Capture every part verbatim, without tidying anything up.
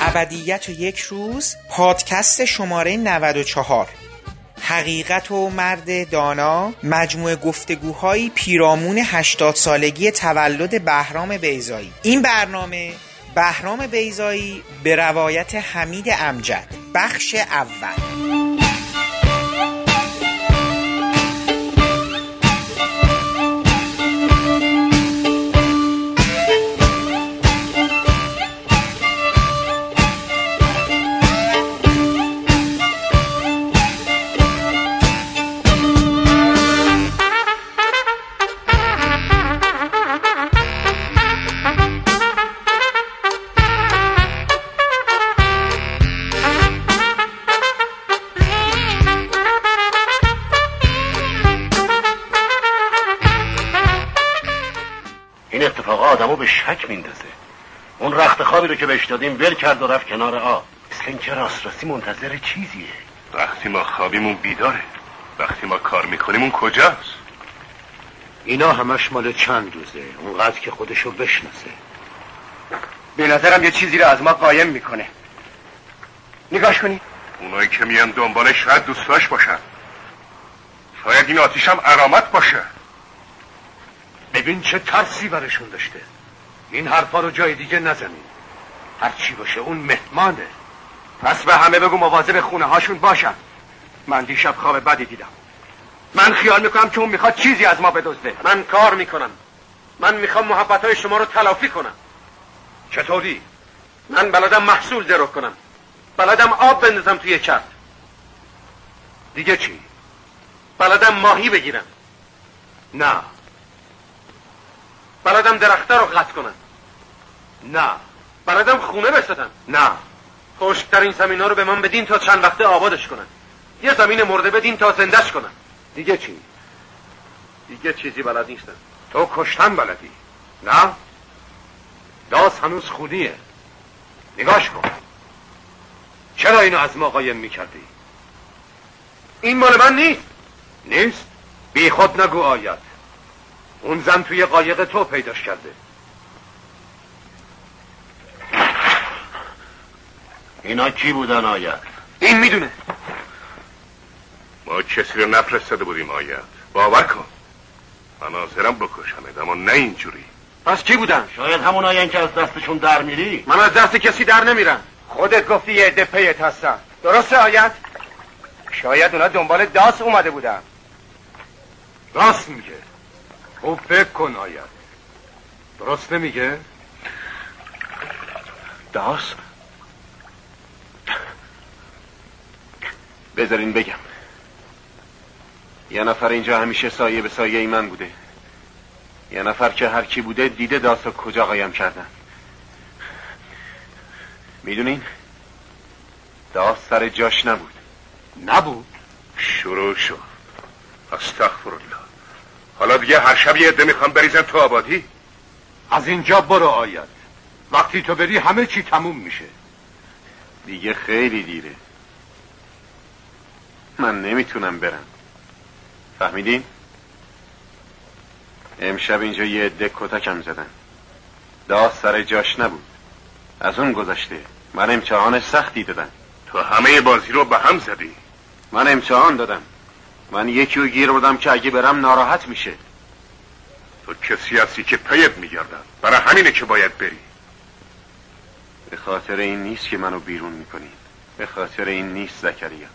ابدیت و یک روز، پادکست شماره نود و چهار، حقیقت و مرد دانا، مجموعه گفتگوهای پیرامون هشتاد سالگی تولد بهرام بیضایی. این برنامه بهرام بیضایی به روایت حمید امجد. بخش اول. شک میندازه. اون رخت خوابی رو که بهش دادیم ول کرد و رفت کنار آب. این چه راست راستی منتظر چیزیه؟ وقتی ما خوابیمون بیداره، وقتی ما کار میکنیم اون کجاست؟ اینا همش مال چند روزه، اونقدر که خودشو بشناسه. به نظرم یه چیزی رو از ما قایم میکنه. نگاش کنی؟ اونایی که میان دنبالش شاید دوستاش باشن. شاید این آتیش هم علامت باشه. ببین چه ترسی برشون داشته. این حرفا رو جای دیگه نزنید. هر چی باشه اون مهمانه. پس به همه بگو مواظب خونه هاشون باشن. من دیشب خواب بدی دیدم. من خیال میکنم که اون میخواد چیزی از ما بدزده. من کار میکنم. من میخوام محبتهای شما رو تلافی کنم. چطوری؟ من بلدم محصول درو کنم. بلدم آب بندازم توی چرخ. دیگه چی؟ بلدم ماهی بگیرم. نه. بلدم درخته رو قطع کنم. نه. بلدم خونه بسازم. نه. خشک‌ترین زمینا رو به من بدین تا چند وقته آبادش کنم. یه زمین مرده بدین تا زندهش کنم. دیگه چی؟ دیگه چیزی بلد نیستم. تو کشتن بلدی؟ نه. داس هنوز خونیه. نگاش کن. چرا اینو از ما قایم میکردی؟ این مال من نیست. نیست؟ بی خود نگو آید. اون زن توی قایق تو پیداش کرده. اینا کی بودن آید؟ این میدونه. ما کسی رو نفرستاده بودیم آید. باور کن. من حاضرم بکشمت اما نه اینجوری. پس کی بودن؟ شاید همون آین که از دستشون در میری. من از دست کسی در نمیرم. خودت گفتی یه عده پیت هستن. درسته آید؟ شاید اونا دنبال داس اومده بودن. راست میگه. خوب فکر کن آید. درست نمیگه؟ داس؟ بذارین بگم. یه نفر اینجا همیشه سایه به سایه ای من بوده. یه نفر که هر کی بوده دیده داس رو کجا قایم کردن. میدونین؟ داس سر جاش نبود. نبود؟ شروع شد. استغفرالله. حالا دیگه هر شب یه عده میخوام بریزن تو آبادی. از اینجا برو آید. وقتی تو بری همه چی تموم میشه. دیگه خیلی دیره. من نمیتونم برم. فهمیدین؟ امشب اینجا یه عده کتکم زدن. داس سر جاش نبود. از اون گذشته من امتحان سختی دادم. تو همه بازی رو به هم زدی. من امتحان دادم. من یکی رو گیر بردم که اگه برم ناراحت میشه. تو کسی هستی که پیت میگردن. برای همینه که باید بری. به خاطر این نیست که منو بیرون میکنی. به خاطر این نیست زکریا.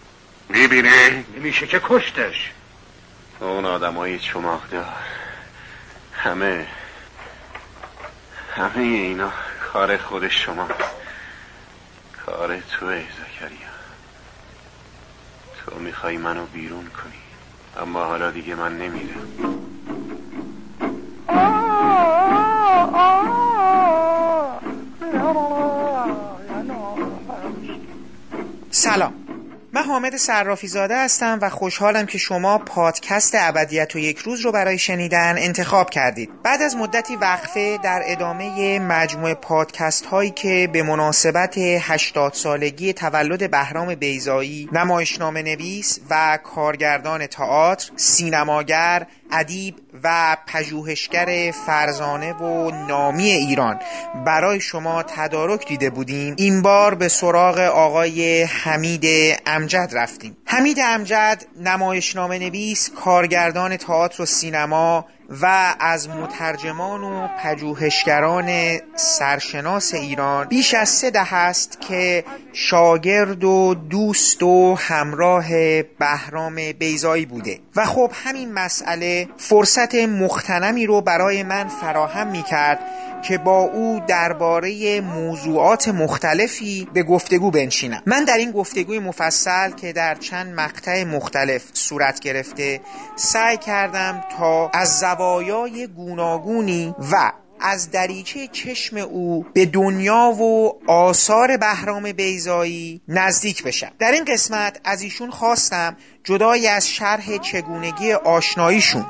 میبینی؟ نمیشه که کشتش. تو اون آدم هایی چماغ دار. همه همه اینا کار خود شما. کار توه زکریا. تو میخوای منو بیرون کنی. اما حالا دیگه من نمیرم. حامد صرافی زاده هستم و خوشحالم که شما پادکست ابدیت و یک روز رو برای شنیدن انتخاب کردید. بعد از مدتی وقفه در ادامه مجموعه پادکست هایی که به مناسبت هشتاد سالگی تولد بهرام بیضایی، نمایشنامه نویس و کارگردان تئاتر، سینماگر، ادیب و پژوهشگر فرزانه و نامی ایران برای شما تدارک دیده بودیم، این بار به سراغ آقای حمید امجد رفتیم. حمید امجد نمایشنامه نویس، کارگردان تئاتر و سینما و از مترجمان و پژوهشگران سرشناس ایران، بیش از سه دهه است که شاگرد و دوست و همراه بهرام بیضایی بوده و خب همین مسئله فرصت مغتنمی رو برای من فراهم می‌کرد که با او درباره موضوعات مختلفی به گفتگو بنشینم. من در این گفتگوی مفصل که در چند مقطع مختلف صورت گرفته، سعی کردم تا از زوایای گوناگونی و از دریچه چشم او به دنیا و آثار بهرام بیضایی نزدیک بشم. در این قسمت از ایشون خواستم جدای از شرح چگونگی آشناییشون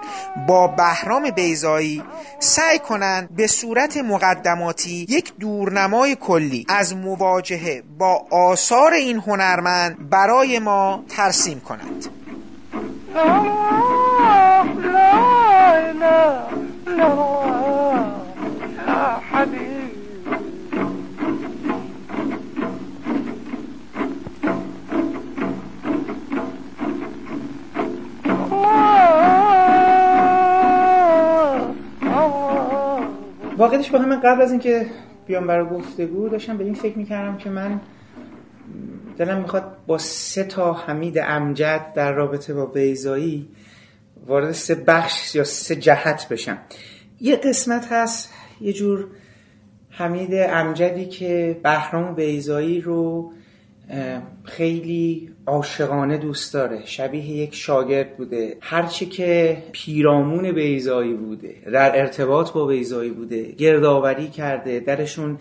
با بهرام بیضایی سعی کنن به صورت مقدماتی یک دورنمای کلی از مواجهه با آثار این هنرمند برای ما ترسیم کنند. واقعیتش با همه قبل از اینکه بیام برای گفتگو داشتم به این فکر میکردم که من دلم میخواد با سه تا حمید امجد در رابطه با بیضایی وارد سه بخش یا سه جهت بشم. یه قسمت هست یه جور حمید امجدی که بهرام بیضایی رو خیلی عاشقانه دوست داره، شبیه یک شاگرد بوده، هرچی که پیرامون بیضایی بوده، در ارتباط با بیضایی بوده، گردآوری کرده، درشون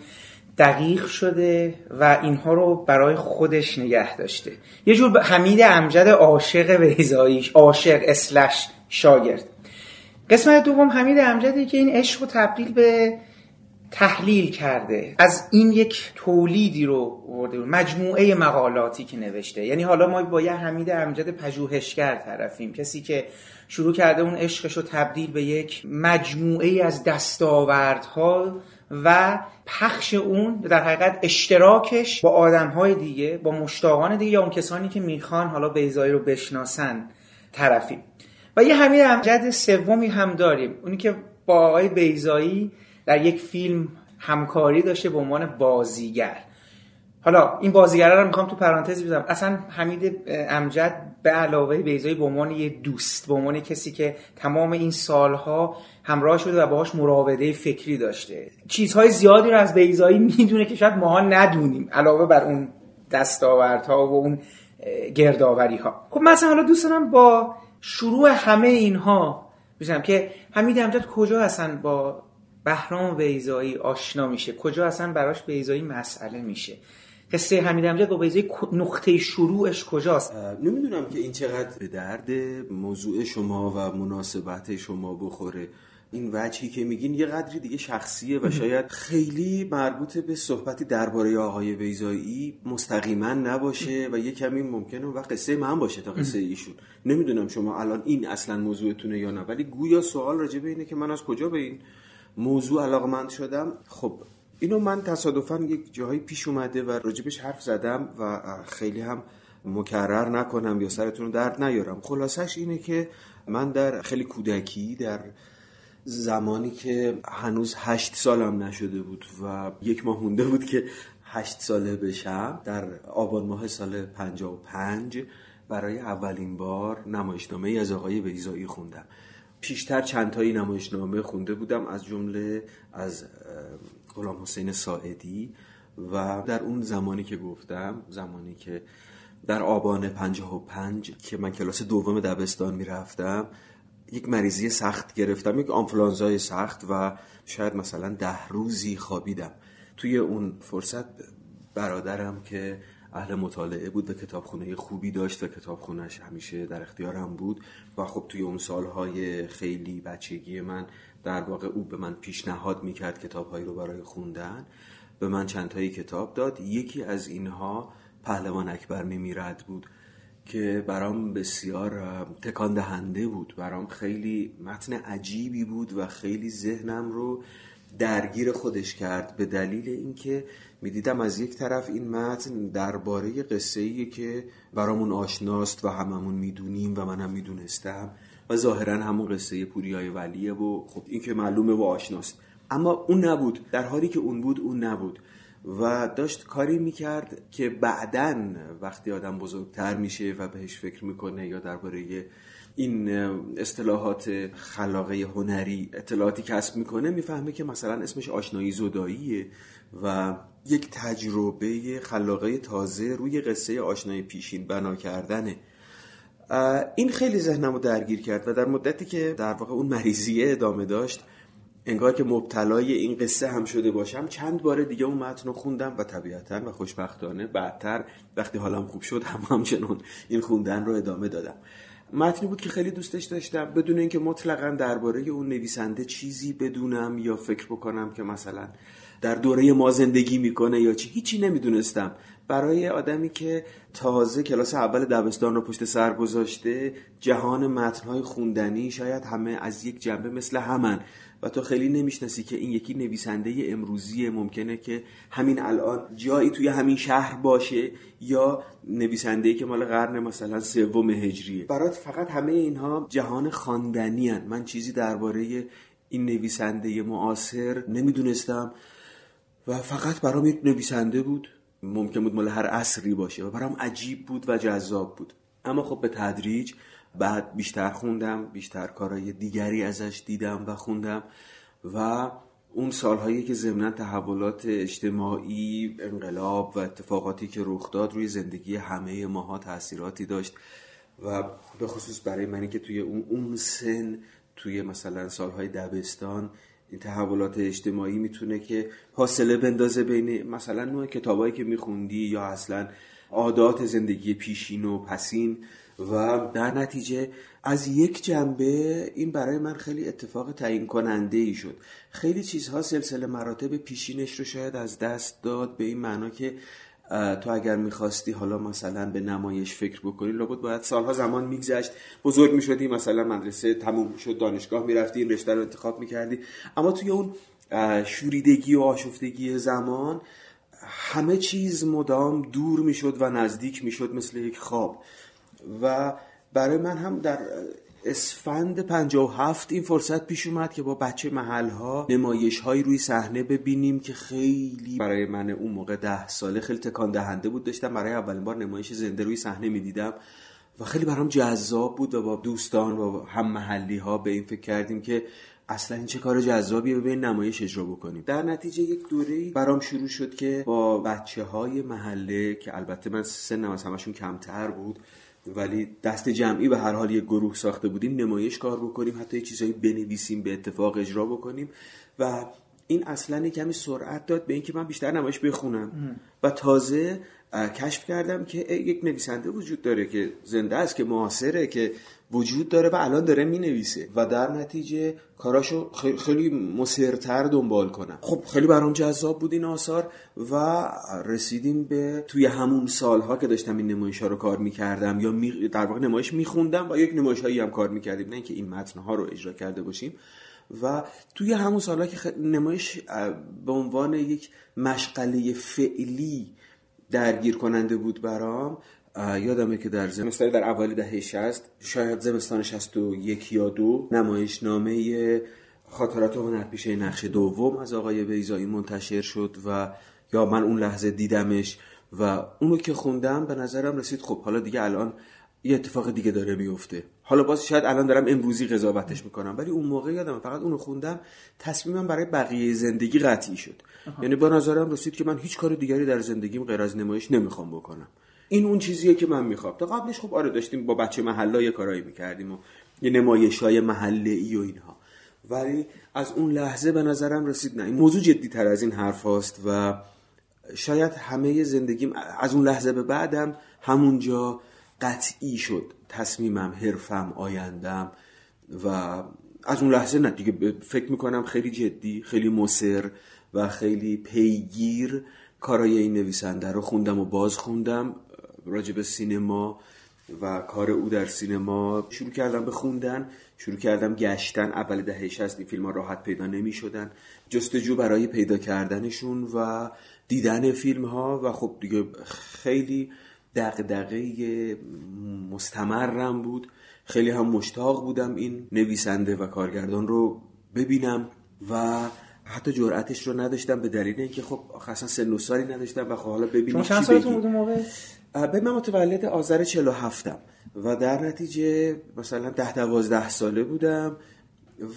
دقیق شده و اینها رو برای خودش نگه داشته. یه جور حمید امجد عاشق بیضایی، عاشق اسلش شاگرد. قسمت دوم حمید امجدی که این عشق رو تبدیل به تحلیل کرده، از این یک تولیدی رو آورده، مجموعه مقالاتی که نوشته. یعنی حالا ما با یه حمید امجد پژوهشگر طرفیم، کسی که شروع کرده اون عشقش رو تبدیل به یک مجموعه از دستاوردها و پخش اون، در حقیقت اشتراکش با آدم‌های دیگه، با مشتاقان دیگه یا اون کسانی که میخوان حالا بیضایی رو بشناسن طرفیم. و یه حمید امجد سومی هم داریم، اونی که با آقای بیضایی در یک فیلم همکاری داشته به عنوان بازیگر. حالا این بازیگره رو میخوام تو پرانتز بذارم، اصلا حمید امجد به علاوه بیضایی به عنوان یه دوست، به عنوان کسی که تمام این سالها همراهش بوده و باهاش مراوده فکری داشته، چیزهای زیادی رو از بیضایی میدونه که شاید ماها ندونیم، علاوه بر اون دستاوردها و اون گردآوری‌ها. خب مثلا حالا دوستانم با شروع همه اینها میگم که حمید امجد کجا اصلا با بهرام بیضایی آشنا میشه، کجا اصلا براش بیضایی مسئله میشه، قصه حمید امجد با بیضایی نقطه شروعش کجاست. نمیدونم که این چقدر به درد موضوع شما و مناسبت شما بخوره. این وجهی که میگین یه قدری دیگه شخصیه و شاید خیلی مربوط به صحبتی درباره آقای بیضایی مستقیما نباشه و یه کمی ممکنه و قصه من باشه تا قصه ایشون. نمیدونم شما الان این اصلا موضوعتونه یا نه، ولی گویا سوال راجبه اینه که من از کجا به این موضوع علاقمند شدم. خب اینو من تصادفاً یک جایی پیش اومده و راجبش حرف زدم و خیلی هم مکرر نکنم یا سرتون رو درد نیارم. خلاصش اینه که من در خیلی کودکی، در زمانی که هنوز هشت سالم نشده بود و یک ماه مونده بود که هشت ساله بشم، در آبان ماه سال پنجاه و پنج برای اولین بار نمایشنامه ای از آقای بیضایی خوندم. پیشتر چند تایی نمایشنامه خونده بودم، از جمله از غلام حسین ساعدی، و در اون زمانی که گفتم، زمانی که در آبان پنجاه و پنج که من کلاس دوم دبستان میرفتم، یک مریضی سخت گرفتم، یک آنفولانزای سخت، و شاید مثلا ده روزی خوابیدم. توی اون فرصت برادرم که اهل مطالعه بود و کتابخونه خوبی داشت و کتابخونهش همیشه در اختیارم بود و خب توی اون سالهای خیلی بچگی من در واقع او به من پیشنهاد میکرد کتابهایی رو برای خوندن. به من چند تایی کتاب داد، یکی از اینها پهلوان اکبر میمیرد بود که برام بسیار تکان دهنده بود، برام خیلی متن عجیبی بود و خیلی ذهنم رو درگیر خودش کرد، به دلیل اینکه میدیدم از یک طرف این متن درباره قصه‌ایه که برامون آشناست و هممون میدونیم و منم میدونستم و ظاهرا همون قصه پوریای ولیه و خب این که معلومه و آشناست، اما اون نبود، در حالی که اون بود اون نبود و داشت کاری میکرد که بعدن وقتی آدم بزرگتر میشه و بهش فکر میکنه یا درباره این اصطلاحات خلاقه هنری اطلاعاتی کسب میکنه میفهمه که مثلا اسمش آشنایی زداییه و یک تجربه خلاقه تازه روی قصه آشنای پیشین بنا کردنه. این خیلی ذهنمو درگیر کرد و در مدتی که در واقع اون مریضیه ادامه داشت انگار که مبتلای این قصه هم شده باشم، چند بار دیگه اون متن رو خوندم و طبیعتاً و خوشبختانه بعدتر وقتی حالم خوب شد هم همچنان این خوندن رو ادامه دادم. متنی بود که خیلی دوستش داشتم بدون اینکه مطلقاً درباره اون نویسنده چیزی بدونم یا فکر بکنم که مثلا در دوره ما زندگی میکنه یا چی، هیچی نمیدونستم. برای آدمی که تازه کلاس اول دبستان رو پشت سر گذاشته، جهان متن‌های خوندنی شاید همه از یک جنبه مثل همن و تو خیلی نمیشناسی که این یکی نویسنده امروزیه، ممکنه که همین الان جایی توی همین شهر باشه یا نویسنده‌ای که مال قرن مثلا سوم هجریه. برات فقط همه اینها جهان خواندنی ان. من چیزی درباره این نویسنده معاصر نمیدونستم و فقط برام یک نویسنده بود، ممکن بود مال هر عصری باشه و برام عجیب بود و جذاب بود. اما خب به تدریج بعد بیشتر خوندم، بیشتر کارهای دیگری ازش دیدم و خوندم و اون سالهایی که ضمن تحولات اجتماعی، انقلاب و اتفاقاتی که رخ داد روی زندگی همه ماها تأثیراتی داشت و به خصوص برای منی که توی اون اون سن، توی مثلا سالهای دبستان، این تحولات اجتماعی میتونه که حاصله بندازه بین مثلا نوع کتابایی که میخوندی یا اصلا عادات زندگی پیشین و پسین و در نتیجه از یک جنبه این برای من خیلی اتفاق تعیین کننده ای شد. خیلی چیزها سلسله مراتب پیشینش رو شاید از دست داد، به این معنا که تو اگر میخواستی حالا مثلا به نمایش فکر بکنی لابد باید سالها زمان میگذشت، بزرگ میشدی، مثلا مدرسه تموم شد، دانشگاه میرفتی، این رشته رو انتخاب میکردی، اما توی اون شوریدگی و آشفتگی زمان همه چیز مدام دور میشد و نزدیک میشد مثل یک خواب. و برای من هم در اسفند پنجاه و هفت این فرصت پیش اومد که با بچه محلها نمایش‌هایی روی صحنه ببینیم که خیلی برای من اون موقع ده ساله خیلی تکان دهنده بود. داشتم برای اولین بار نمایش زنده روی صحنه می‌دیدم و خیلی برام جذاب بود و با دوستان و هم محلی‌ها به این فکر کردیم که اصلا این چه کار جذابیه ببین نمایش اجرا بکنیم. در نتیجه یک دوره‌ای برام شروع شد که با بچه‌های محله که البته من سنم از همشون کمتر بود ولی دست جمعی به هر حال یک گروه ساخته بودیم نمایش کار بکنیم، حتی چیزایی بنویسیم، به اتفاق اجرا بکنیم و این اصلا کمی سرعت داد به اینکه من بیشتر نمایش بخونم ام. و تازه کشف کردم که یک نویسنده وجود داره که زنده است، که معاصره، که وجود داره و الان داره مینویسه و در نتیجه کاراشو خیلی مصرتر دنبال کنم. خب خیلی برام جذاب بود این آثار و رسیدیم به توی همون سالها که داشتم این نمایش‌ها رو کار می‌کردم یا می در واقع نمایش می‌خوندم و یک نمایش‌هایی هم کار می‌کردیم، نه اینکه این متن‌ها رو اجرا کرده باشیم، و توی همون سالها که نمایش به عنوان یک مشغله فعلی درگیر کننده بود برام، یادمه که در زمستان در اوایل دهه شصت، شاید زمستان شصت و یک یا دو، نمایشنامه خاطرات هنرپیشه نقش دوم از آقای بیضایی منتشر شد و یا من اون لحظه دیدمش و اونو که خوندم به نظرم رسید خب حالا دیگه الان یه اتفاق دیگه داره میفته، حالا باز شاید الان دارم امروزی قضاوتش میکنم، ولی اون موقع یادم فقط اونو خوندم تصمیمم برای بقیه زندگی قطعی شد. آها. یعنی به نظرم رسید که من هیچ کار دیگری در زندگیم غیر از نمایش نمیخوام بکنم، این اون چیزیه که من میخوام. تا قبلش خب آره داشتیم با بچه محله یه کارایی میکردیم و یه نمایشای محله‌ای و اینها، ولی از اون لحظه به نظرم رسید نه این موضوع جدی‌تر از این حرف هاست و شاید همه زندگیم از اون لحظه به بعدم همونجا قطعی شد، تصمیمم، حرفم، آیندم. و از اون لحظه نه دیگه فکر میکنم خیلی جدی، خیلی مصر و خیلی پیگیر کارای این نویسنده رو خوندم و باز خوندم. راجب سینما و کار او در سینما شروع کردم به خوندن، شروع کردم گشتن. اول دهه شصت این فیلم‌ها راحت پیدا نمی‌شدن، جستجو برای پیدا کردنشون و دیدن فیلم‌ها. و خب دیگه خیلی دغدغه مستمرم بود، خیلی هم مشتاق بودم این نویسنده و کارگردان رو ببینم و حتی جرأتش رو نداشتم به دلیل اینکه خب اصلا سن و سالی نداشتم و خب حالا ببینم چی بگیم. به من متولد آذر چهل و هفتم و در نتیجه مثلا ده دوازده ساله بودم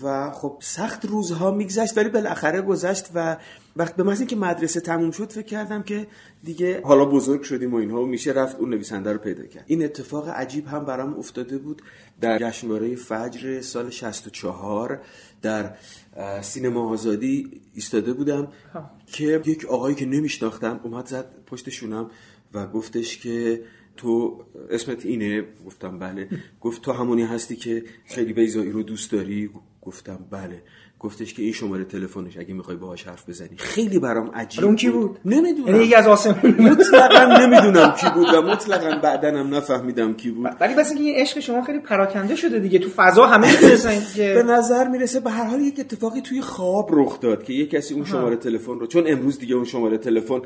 و خب سخت روزها میگذشت، ولی بالاخره گذشت. و وقت به محض اینکه مدرسه تموم شد فکر کردم که دیگه حالا بزرگ شدیم و اینها، میشه رفت اون نویسنده رو پیدا کرد. این اتفاق عجیب هم برام افتاده بود در جشنواره فجر سال شصت و چهار. در سینما آزادی ایستاده بودم ها. که یک آقایی که نمیشناختم اومد زد پشت شونم و گفتش که تو اسمت اینه؟ گفتم بله. گفت تو همونی هستی که خیلی بیضایی رو دوست داری؟ گفتم بله. گفتش که این شماره تلفنش، اگه میخوای باهاش حرف بزنی. خیلی برام عجیب بود. اون کی بود؟ نمیدونم. یعنی یکی از آسمون. مطلقاً نمیدونم کی بود و مطلقاً بعداً هم نفهمیدم کی بود. ولی بس اینکه این عشق شما خیلی پراکنده شده دیگه، تو فضا همه میرسن که به نظر میرسه. به هر حال یک اتفاقی توی خواب رخ داد که یک کسی اون شماره تلفن رو، چون امروز دیگه اون شماره تلفن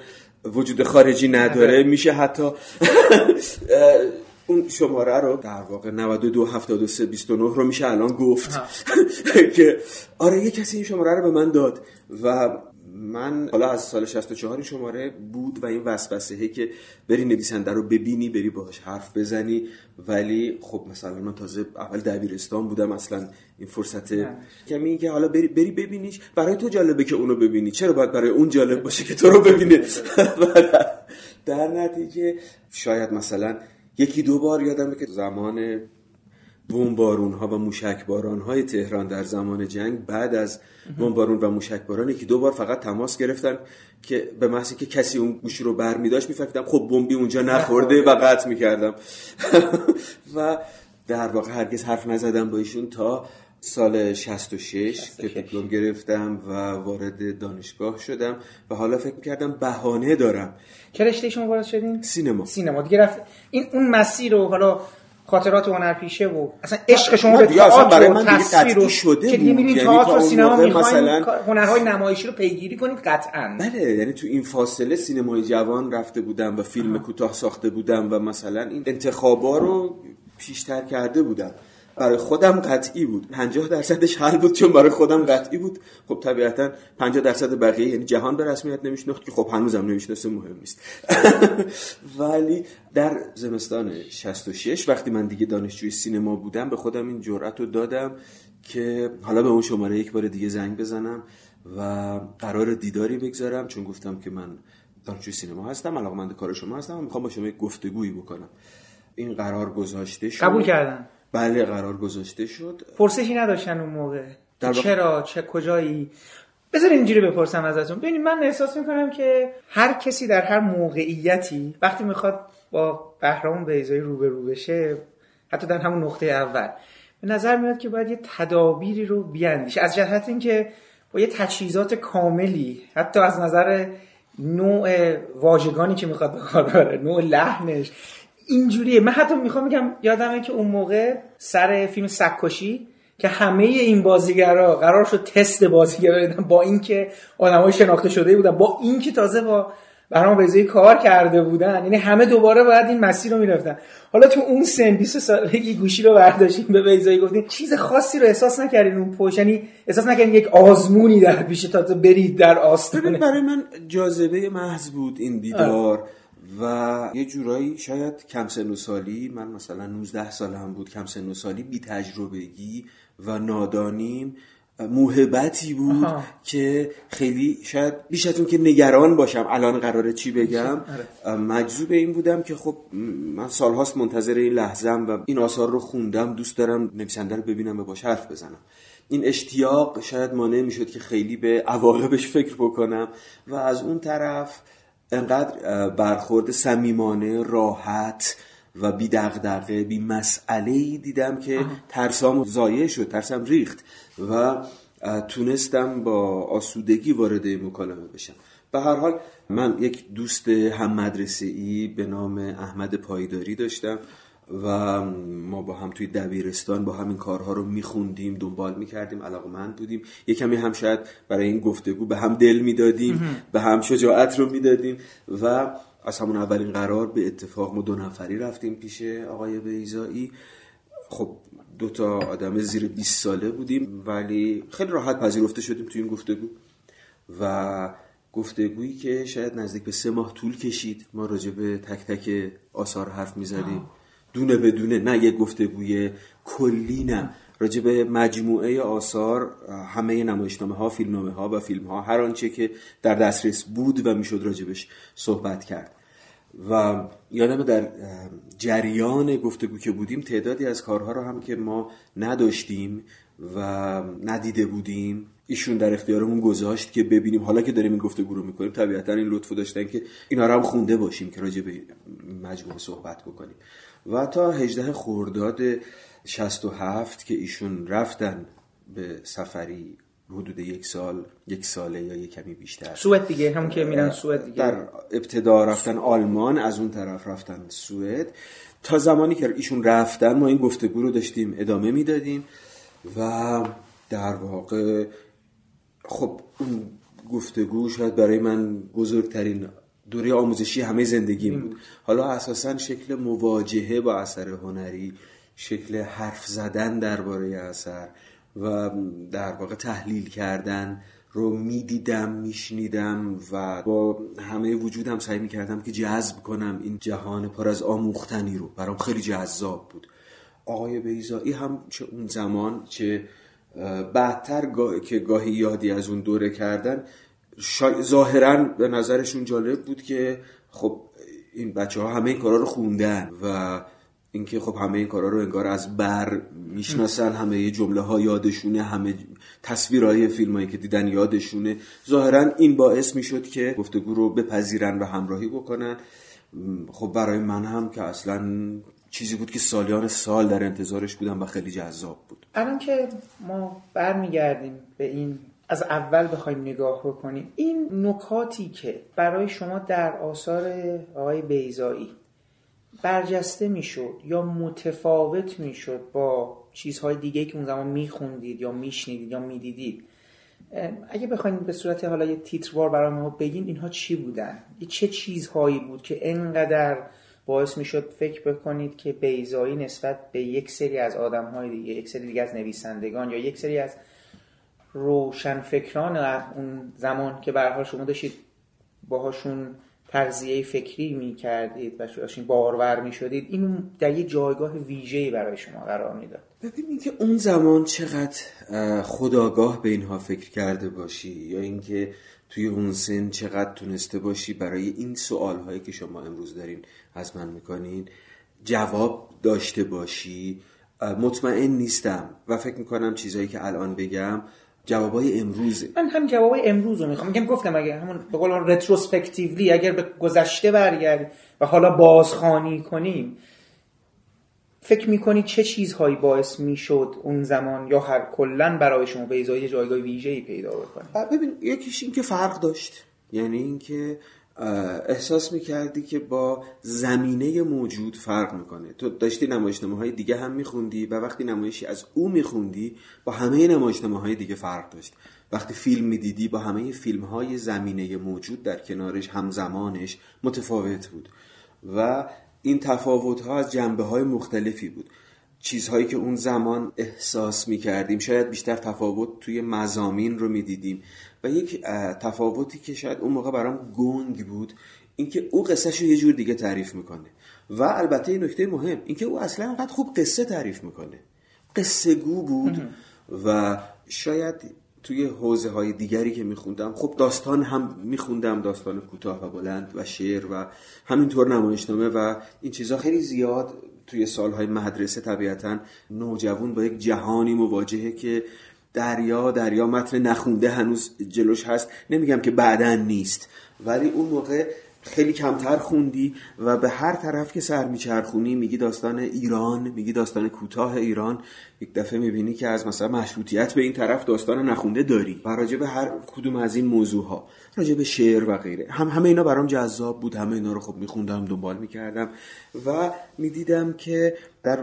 وجود خارجی نداره، میشه حتی اون شماره رو در واقع نود و دو هفتاد و سه بیست و نه رو میشه الان گفت که آره یه کسی این شماره رو به من داد و من حالا از سال شصت و چهار این شماره بود و این وسوسه که بری نویسنده رو ببینی، بری باهاش حرف بزنی. ولی خب مثلا من تازه اول دبیرستان بودم، اصلا این فرصت کمی که حالا بری بری ببینیش. برای تو جالبه که اونو ببینی، چرا باید برای اون جالب باشه که تو رو ببینه؟ در نتیجه شاید مثلا یکی دو بار یادمه که زمان بمبارون ها و موشک باران های تهران در زمان جنگ، بعد از بمبارون و موشک باران یکی دو بار فقط تماس گرفتن که به محض اینکه کسی اون گوشی رو برمی‌داشت می‌فهمیدم خب بمبی اونجا نخورده و قطع می‌کردم. و در واقع هرگز حرف نزدم با ایشون تا سال شصت و شش که دیپلم گرفتم و وارد دانشگاه شدم و حالا فکر می‌کردم بهانه دارم. چه رشته‌ای شما وارد شدین؟ سینما. سینما دیگه رفت این اون مسیر رو، حالا خاطرات هنرپیشه و اصلا عشق شما به تئاتر و تصویر رو شده بود. یعنی تئاتر و سینما می‌خواید هنرهای نمایشی رو پیگیری کنید قطعاً. بله، یعنی تو این فاصله سینمای جوان رفته بودم و فیلم کوتاه ساخته بودم و مثلا این انتخابا رو پیشتر کرده بودم. برای خودم قطعی بود، پنجاه درصدش حل بود چون برای خودم قطعی بود. خب طبیعتا پنجاه درصد بقیه، یعنی جهان به رسمیت نمیشناخت که خب هنوزم نمیشناسه، مهم نیست. ولی در زمستان شصت و شش وقتی من دیگه دانشجوی سینما بودم به خودم این جرأت رو دادم که حالا به اون شماره یک بار دیگه زنگ بزنم و قرار دیداری بگذارم، چون گفتم که من دانشجوی سینما هستم، علاقه‌مند کار شما هستم و میخوام با شما یک گفتگویی بکنم. این قرار گذاشته شد. قبول کردن. بله، قرار گذاشته شد. پرسشی نداشتن اون موقع در چرا، چه، کجایی؟ بذار اینجوری بپرسم ازتون. ببینید من احساس میکنم که هر کسی در هر موقعیتی وقتی میخواد با بهرام بیضایی روبرو بشه، حتی در همون نقطه اول، به نظر میاد که باید یه تدابیری رو بیاندیشه، از جهت اینکه با یه تجهیزات کاملی، حتی از نظر نوع واژگانی که میخواد به کار ببره، نوع لحنش اینجوریه. من حتی میخوام بگم یادمه که اون موقع سر فیلم سگ‌کشی که همه این بازیگرا قرار شد تست بازیگرا بدن، با اینکه آدمای شناخته شده بودن، با اینکه تازه با بهرام بیضایی کار کرده بودن، یعنی همه دوباره باید این مسیر رو میرفتن. حالا تو اون سن بیست سالگی گوشی رو برداشتین به بیضایی گفتین، چیز خاصی رو احساس نکردین اون پشت، یعنی احساس نکردین یک آزمونی در پیشه تا برید در آستانه. برای من جاذبه محض بود این دیدار. آه. و یه جورایی شاید کم سن و سالی، من مثلا نوزده سالم بود، کم سن و سالی، بی تجربگی و نادانیم موهبتی بود. آها. که خیلی شاید بیش از اون که نگران باشم الان قراره چی بگم، مجذوب این بودم که خب من سالهاست منتظر این لحظه‌ام و این آثار رو خوندم، دوست دارم نویسنده رو ببینم و باهاش حرف بزنم. این اشتیاق شاید مانع میشد که خیلی به عواقبش فکر بکنم و از اون طرف انقدر برخورد صمیمانه، راحت و بی دغدغه، بی مسئله‌ای دیدم که ترسام زایه شد، ترسم ریخت و تونستم با آسودگی وارد مکالمه بشم. به هر حال من یک دوست هم مدرسه‌ای به نام احمد پایداری داشتم و ما با هم توی دبیرستان با همین کارها رو میخوندیم، دنبال میکردیم، علاقمند بودیم، یک کمی هم شاید برای این گفتگو به هم دل میدادیم، به هم شجاعت رو میدادیم و از همون اولین قرار به اتفاق ما دو نفری رفتیم پیش آقای بیضایی. خب دو تا آدم زیر بیست ساله بودیم ولی خیلی راحت پذیرفته شدیم توی این گفتگو و گفتگویی که شاید نزدیک به سه ماه طول کشید. ما راجع به تک تک آثار حرف میزدیم، دونه به دونه، نه یک گفتگوی کلی، نه، راجع به مجموعه آثار، همه نمایشنامه ها، فیلمنامه ها و فیلم ها، هر آنچه که در دسترس بود و میشد راجبش صحبت کرد. و یادم در جریان گفتگو که بودیم تعدادی از کارها رو هم که ما نداشتیم و ندیده بودیم ایشون در اختیارمون گذاشت که ببینیم. حالا که داریم این گفتگو رو میکنیم طبیعتا این لطفو داشتن که اینا رو هم خونده باشیم که راجع به مجموعه صحبت بکنیم. و تا هجدهم خرداد شصت و هفت که ایشون رفتن به سفری حدود یک سال، یک ساله یا یک کمی بیشتر، سوئد دیگه، همون که میرن سوئد دیگه، در ابتدا رفتن آلمان، از اون طرف رفتن سوئد. تا زمانی که ایشون رفتن ما این گفتگو رو داشتیم ادامه میدادیم و در واقع خب اون گفتگو شاید برای من بزرگترین دوره آموزشی همه زندگیم بود. حالا اساساً شکل مواجهه با اثر هنری، شکل حرف زدن درباره اثر و در واقع تحلیل کردن رو میدیدم، میشنیدم و با همه وجودم سعی میکردم که جذب کنم این جهان پر از آموختنی رو. برام خیلی جذاب بود. آقای بیضایی هم چه اون زمان چه بعدتر گاه... که گاهی یادی از اون دوره کردن، شا... ظاهرن به نظرشون جالب بود که خب این بچه ها همه این کارا رو خوندن و اینکه خب همه این کارا رو انگار از بر میشناسن، همه جمله ها یادشونه، همه تصویرهای فیلمایی که دیدن یادشونه. ظاهرا این باعث میشد که گفتگو رو بپذیرن و همراهی بکنن. خب برای من هم که اصلا چیزی بود که سالیان سال در انتظارش بودم و خیلی جذاب بود. الان که ما برمیگردیم به این، از اول بخوایم نگاه بکنیم، این نکاتی که برای شما در آثار آقای بیضایی برجسته میشد یا متفاوت میشد با چیزهای دیگه که اون زمان میخوندید یا میشنیدید یا میدیدید، اگه بخواید به صورت حالا یه تیتروار برای ما بگین اینها چی بودن؟ چه چیزهایی بود که انقدر باعث میشد فکر بکنید که بیضایی نسبت به یک سری از آدمهای دیگه، یک سری دیگه از نویسندگان یا یک سری از روشنفکران اون زمان که به هر حال شما داشتید باهاشون تغذیه فکری می‌کردید و شاشین باور می‌شدید، این در یه جایگاه ویژه‌ای برای شما قرار می‌داد؟ ببینید که اون زمان چقدر خودآگاه به اینها فکر کرده باشی یا اینکه توی اون سن چقدر تونسته باشی برای این سوال‌هایی که شما امروز دارین از من می‌کنین جواب داشته باشی، مطمئن نیستم و فکر می‌کنم چیزایی که الان بگم جوابای امروزه. من هم جوابای امروز رو میخوام. میگم گفتم اگه همون به قول اون رتروسپکتیولی، اگر به گذشته برگردیم و حالا بازخوانی کنیم، فکر میکنی چه چیزهایی باعث میشد اون زمان یا هر کلن برای شما بیضایی جایگاه ویژه‌ای پیدا بکنه؟ ببین یکیش این که فرق داشت، یعنی این که احساس میکردی که با زمینه موجود فرق میکنه. تو داشتی نمایشنامه‌های دیگه هم میخوندی و وقتی نمایشی از او میخوندی با همه نمایشنامه‌های دیگه فرق داشت. وقتی فیلم میدیدی با همه فیلم‌های زمینه موجود در کنارش همزمانش متفاوت بود و این تفاوت‌ها از جنبه‌های مختلفی بود. چیزهایی که اون زمان احساس میکردیم، شاید بیشتر تفاوت توی مضامین رو میدیدیم و یک تفاوتی که شاید اون موقع برام گنگ بود اینکه او قصهشو یه جور دیگه تعریف میکنه و البته این نکته مهم اینکه او اصلا انقدر خوب قصه تعریف میکنه، قصه گو بود و شاید توی حوزه های دیگری که میخوندم، خب داستان هم میخوندم، داستان کوتاه و بلند و شعر و همینطور نمایشنامه و این چیزها خیلی زیاد توی سالهای مدرسه. طبیعتاً نوجوان با یک جهانی مواجهه که دریا دریا متن نخونده هنوز جلوش هست، نمیگم که بعدن نیست ولی اون موقع خیلی کمتر خوندی و به هر طرف که سر میچرخونی میگی داستان ایران، میگی داستان کوتاه ایران، یک دفعه میبینی که از مثلا مشروطیت به این طرف داستان نخونده داری و راجع به هر کدوم از این موضوع ها، راجع به شعر و غیره، هم همه اینا برام جذاب بود، همه اینا رو خب میخوندم، دنبال میکردم و میدیدم که در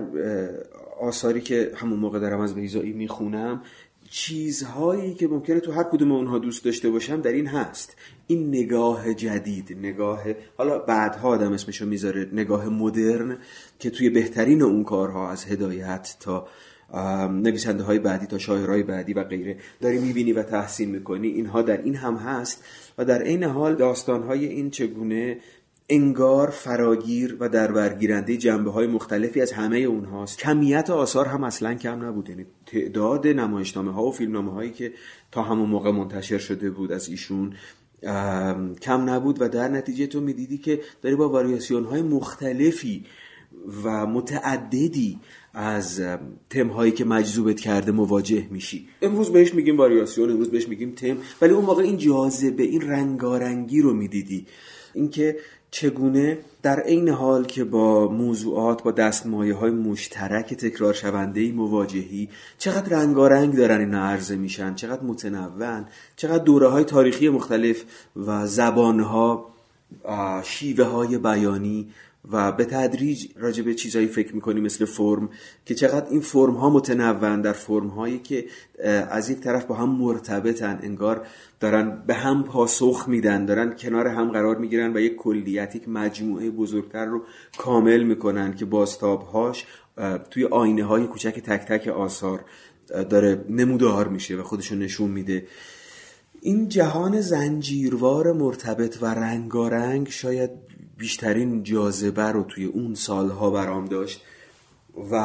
آثاری که همون موقع دارم از بیضایی میخونم چیزهایی که ممکنه تو هر کدوم اونها دوست داشته باشم در این هست. این نگاه جدید، نگاه حالا بعدها آدم اسمشو میذاره نگاه مدرن، که توی بهترین اون کارها از هدایت تا نویسنده های بعدی تا شاعرهای بعدی و غیره داری میبینی و تحسین میکنی، اینها در این هم هست و در عین حال داستانهای این چگونه انگار فراگیر و دربرگیرنده جنبه‌های مختلفی از همه اونهاست. کمیت آثار هم اصلا کم نبود، یعنی تعداد نمایشنامه‌ها و فیلمنامه‌هایی که تا همون موقع منتشر شده بود از ایشون کم نبود و در نتیجه تو می‌دیدی که داری با واریاسیون‌های مختلفی و متعددی از تم‌هایی که مجذوبت کرده مواجه میشی. امروز بهش میگیم واریاسیون، امروز بهش میگیم تم، ولی اون موقع این جاذبه، این رنگارنگی رو می‌دیدی، اینکه چگونه در عین حال که با موضوعات، با دستمایه‌های مشترک تکرار شونده‌ای مواجهی، چقدر رنگارنگ دارن اینا عرضه میشن، چقدر متنوعن، چقدر دوره‌های تاریخی مختلف و زبان‌ها، شیوه‌های بیانی و به تدریج راجع به چیزایی فکر میکنی مثل فرم، که چقدر این فرم‌ها متنوعن، در فرم‌هایی که از یک طرف با هم مرتبطن، انگار دارن به هم پاسخ میدن، دارن کنار هم قرار میگیرن و یک کلیت، یک مجموعه بزرگتر رو کامل میکنن که بازتاب‌هاش توی آینه‌های کوچک تک تک آثار داره نمودار میشه و خودشو نشون میده. این جهان زنجیروار مرتبط و رنگارنگ شاید بیشترین جاذبه رو توی اون سالها برام داشت و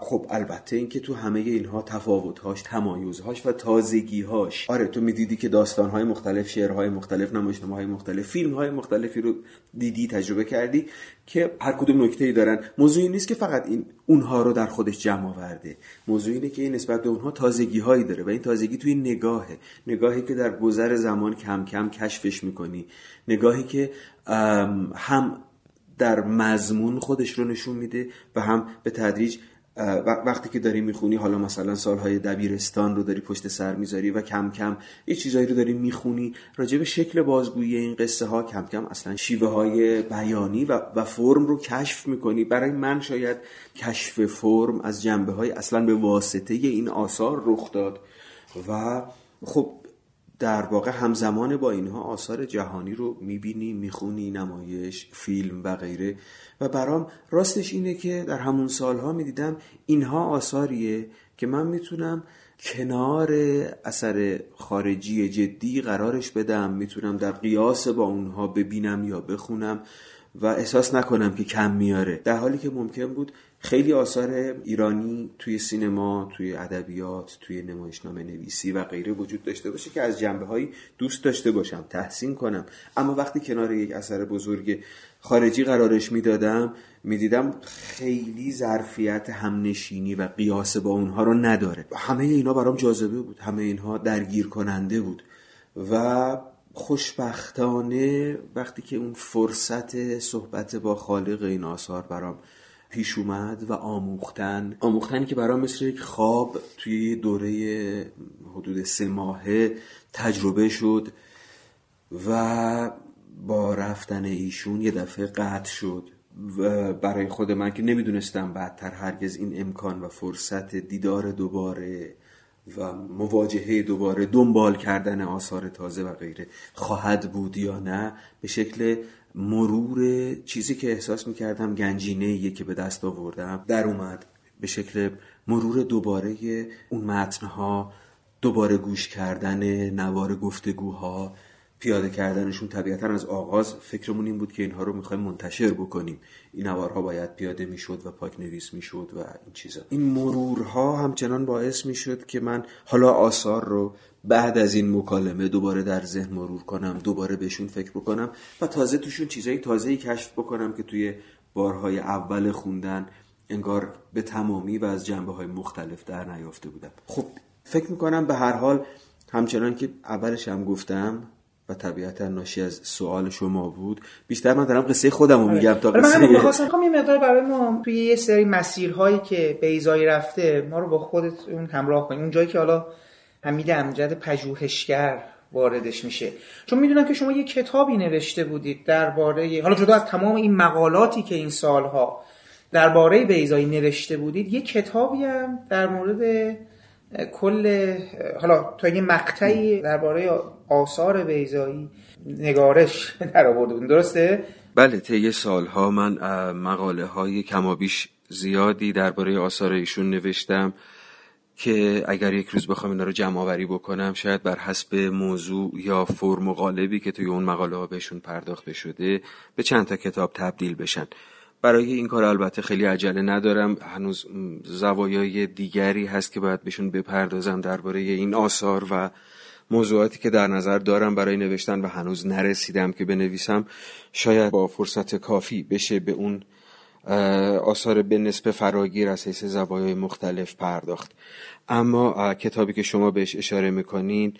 خب البته اینکه تو همه اینها تفاوت‌هاش، تمایزهاش و تازگی‌هاش، آره تو می‌دیدی که داستان‌های مختلف، شعرهای مختلف، نمایشنامه‌های مختلف، فیلم‌های مختلفی رو دیدی، تجربه کردی که هر کدوم نکته‌ای دارن. موضوعی نیست که فقط این اونها رو در خودش جمع آورده، موضوع اینه که این نسبت به اونها تازگی‌هایی داره و این تازگی توی نگاهه، نگاهی که در گذر زمان کم کم کشفش می‌کنی، نگاهی که هم در مضمون خودش رو نشون میده و هم به تدریج وقتی که داری میخونی، حالا مثلا سالهای دبیرستان رو داری پشت سر میذاری و کم کم یه چیزایی رو داری میخونی راجع به شکل بازگویی این قصه ها، کم کم اصلا شیوه های بیانی و, و فرم رو کشف میکنی. برای من شاید کشف فرم از جنبه های اصلا به واسطه این آثار رخ داد و خب در واقع همزمان با اینها آثار جهانی رو میبینی، میخونی، نمایش، فیلم و غیره و برام راستش اینه که در همون سالها میدیدم اینها آثاریه که من میتونم کنار اثر خارجی جدی قرارش بدم، میتونم در قیاس با اونها ببینم یا بخونم و احساس نکنم که کم میاره، در حالی که ممکن بود خیلی آثار ایرانی توی سینما، توی ادبیات، توی نمایشنامه نویسی و غیره وجود داشته باشه که از جنبه‌هایی دوست داشته باشم، تحسین کنم. اما وقتی کنار یک اثر بزرگ خارجی قرارش میدادم، میدیدم خیلی ظرفیت همنشینی و قیاس با اونها رو نداره. همه اینا برام جاذبه بود، همه اینها درگیر کننده بود و خوشبختانه وقتی که اون فرصت صحبت با خالق این آثار برام پیش اومد و آموختن آموختن که برام مثل یک خواب توی دوره حدود سه ماهه تجربه شد و با رفتن ایشون یه دفعه قطع شد و برای خود من که نمیدونستم بعدتر هرگز این امکان و فرصت دیدار دوباره و مواجهه دوباره، دنبال کردن آثار تازه و غیره خواهد بود یا نه، به شکل مرور چیزی که احساس میکردم گنجینه‌ایه که به دست آوردم در اومد، به شکل مرور دوباره اون متنها، دوباره گوش کردن نوار گفتگوها، پیاده کردنشون. طبیعتاً از آغاز فکرمون این بود که اینها رو میخوایم منتشر بکنیم، این نوارها باید پیاده میشد و پاک نویس میشد و این چیزا. این مرورها همچنان باعث میشد که من حالا آثار رو بعد از این مکالمه دوباره در ذهن مرور کنم، دوباره بهشون فکر بکنم و تازه توشون چیزای تازه‌ای کشف بکنم که توی بارهای اول خوندن انگار به تمامی و از جنبه‌های مختلف در نیافته بودم. خب فکر می‌کنم به هر حال همچنان که اولش هم گفتم و طبیعتا ناشی از سوال شما بود. بیشتر من دارم قصه خودمو میگم تا قصه من می‌خواستم بگم یه مقدار برای ما توی یه سری مسیرهایی که بیضایی رفته ما رو با خودت اون همراه کنی، اون جایی که حالا حمید امجد پژوهشگر واردش میشه. چون میدونم که شما یه کتابی نوشته بودید درباره، حالا جدا از تمام این مقالاتی که این سالها درباره بیضایی نوشته بودید، یه کتابی هم در مورد کل حالا تا یه مقطعی درباره آثار بیضایی نگارش در آورده بودید، درسته؟ بله، طی سالها من مقاله های کمابیش زیادی درباره آثار ایشون نوشتم که اگر یک روز بخوام اینا رو جمع آوری بکنم شاید بر حسب موضوع یا فرم و قالبی که توی اون مقاله ها بهشون پرداخته شده به چند تا کتاب تبدیل بشن. برای این کار البته خیلی عجله ندارم، هنوز زوایای دیگری هست که باید بهشون بپردازم درباره این آثار و موضوعاتی که در نظر دارم برای نوشتن و هنوز نرسیدم که بنویسم. شاید با فرصت کافی بشه به اون آثار به نسبت فراگیر از حیث زوایای مختلف پرداخت. اما کتابی که شما بهش اشاره میکنین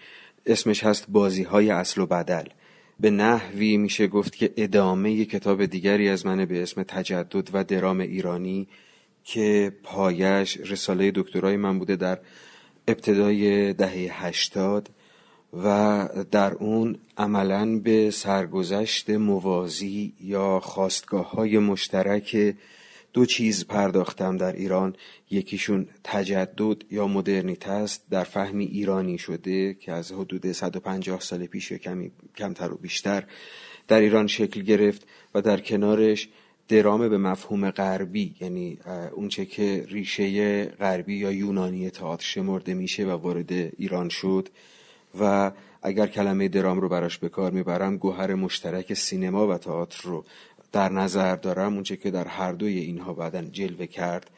اسمش هست بازی‌های اصل و بدل، به نحوی میشه گفت که ادامه یک کتاب دیگری از من به اسم تجدد و درام ایرانی که پایش رساله دکترای من بوده در ابتدای دهه هشتاد و در اون عملاً به سرگذشت موازی یا خواستگاه‌های مشترک دو چیز پرداختم در ایران. یکیشون تجدد یا مدرنیته است در فهمی ایرانی شده که از حدود صد و پنجاه سال پیش یا کمی کمتر و بیشتر در ایران شکل گرفت، و در کنارش درام به مفهوم غربی، یعنی اونچه که ریشه غربی یا یونانی تئاتر شمرده میشه و وارد ایران شد و اگر کلمه درام رو براش به کار میبرم گوهر مشترک سینما و تئاتر رو در نظر دارم، اونچه که در هر دوی اینها بعداً جلوه کرد.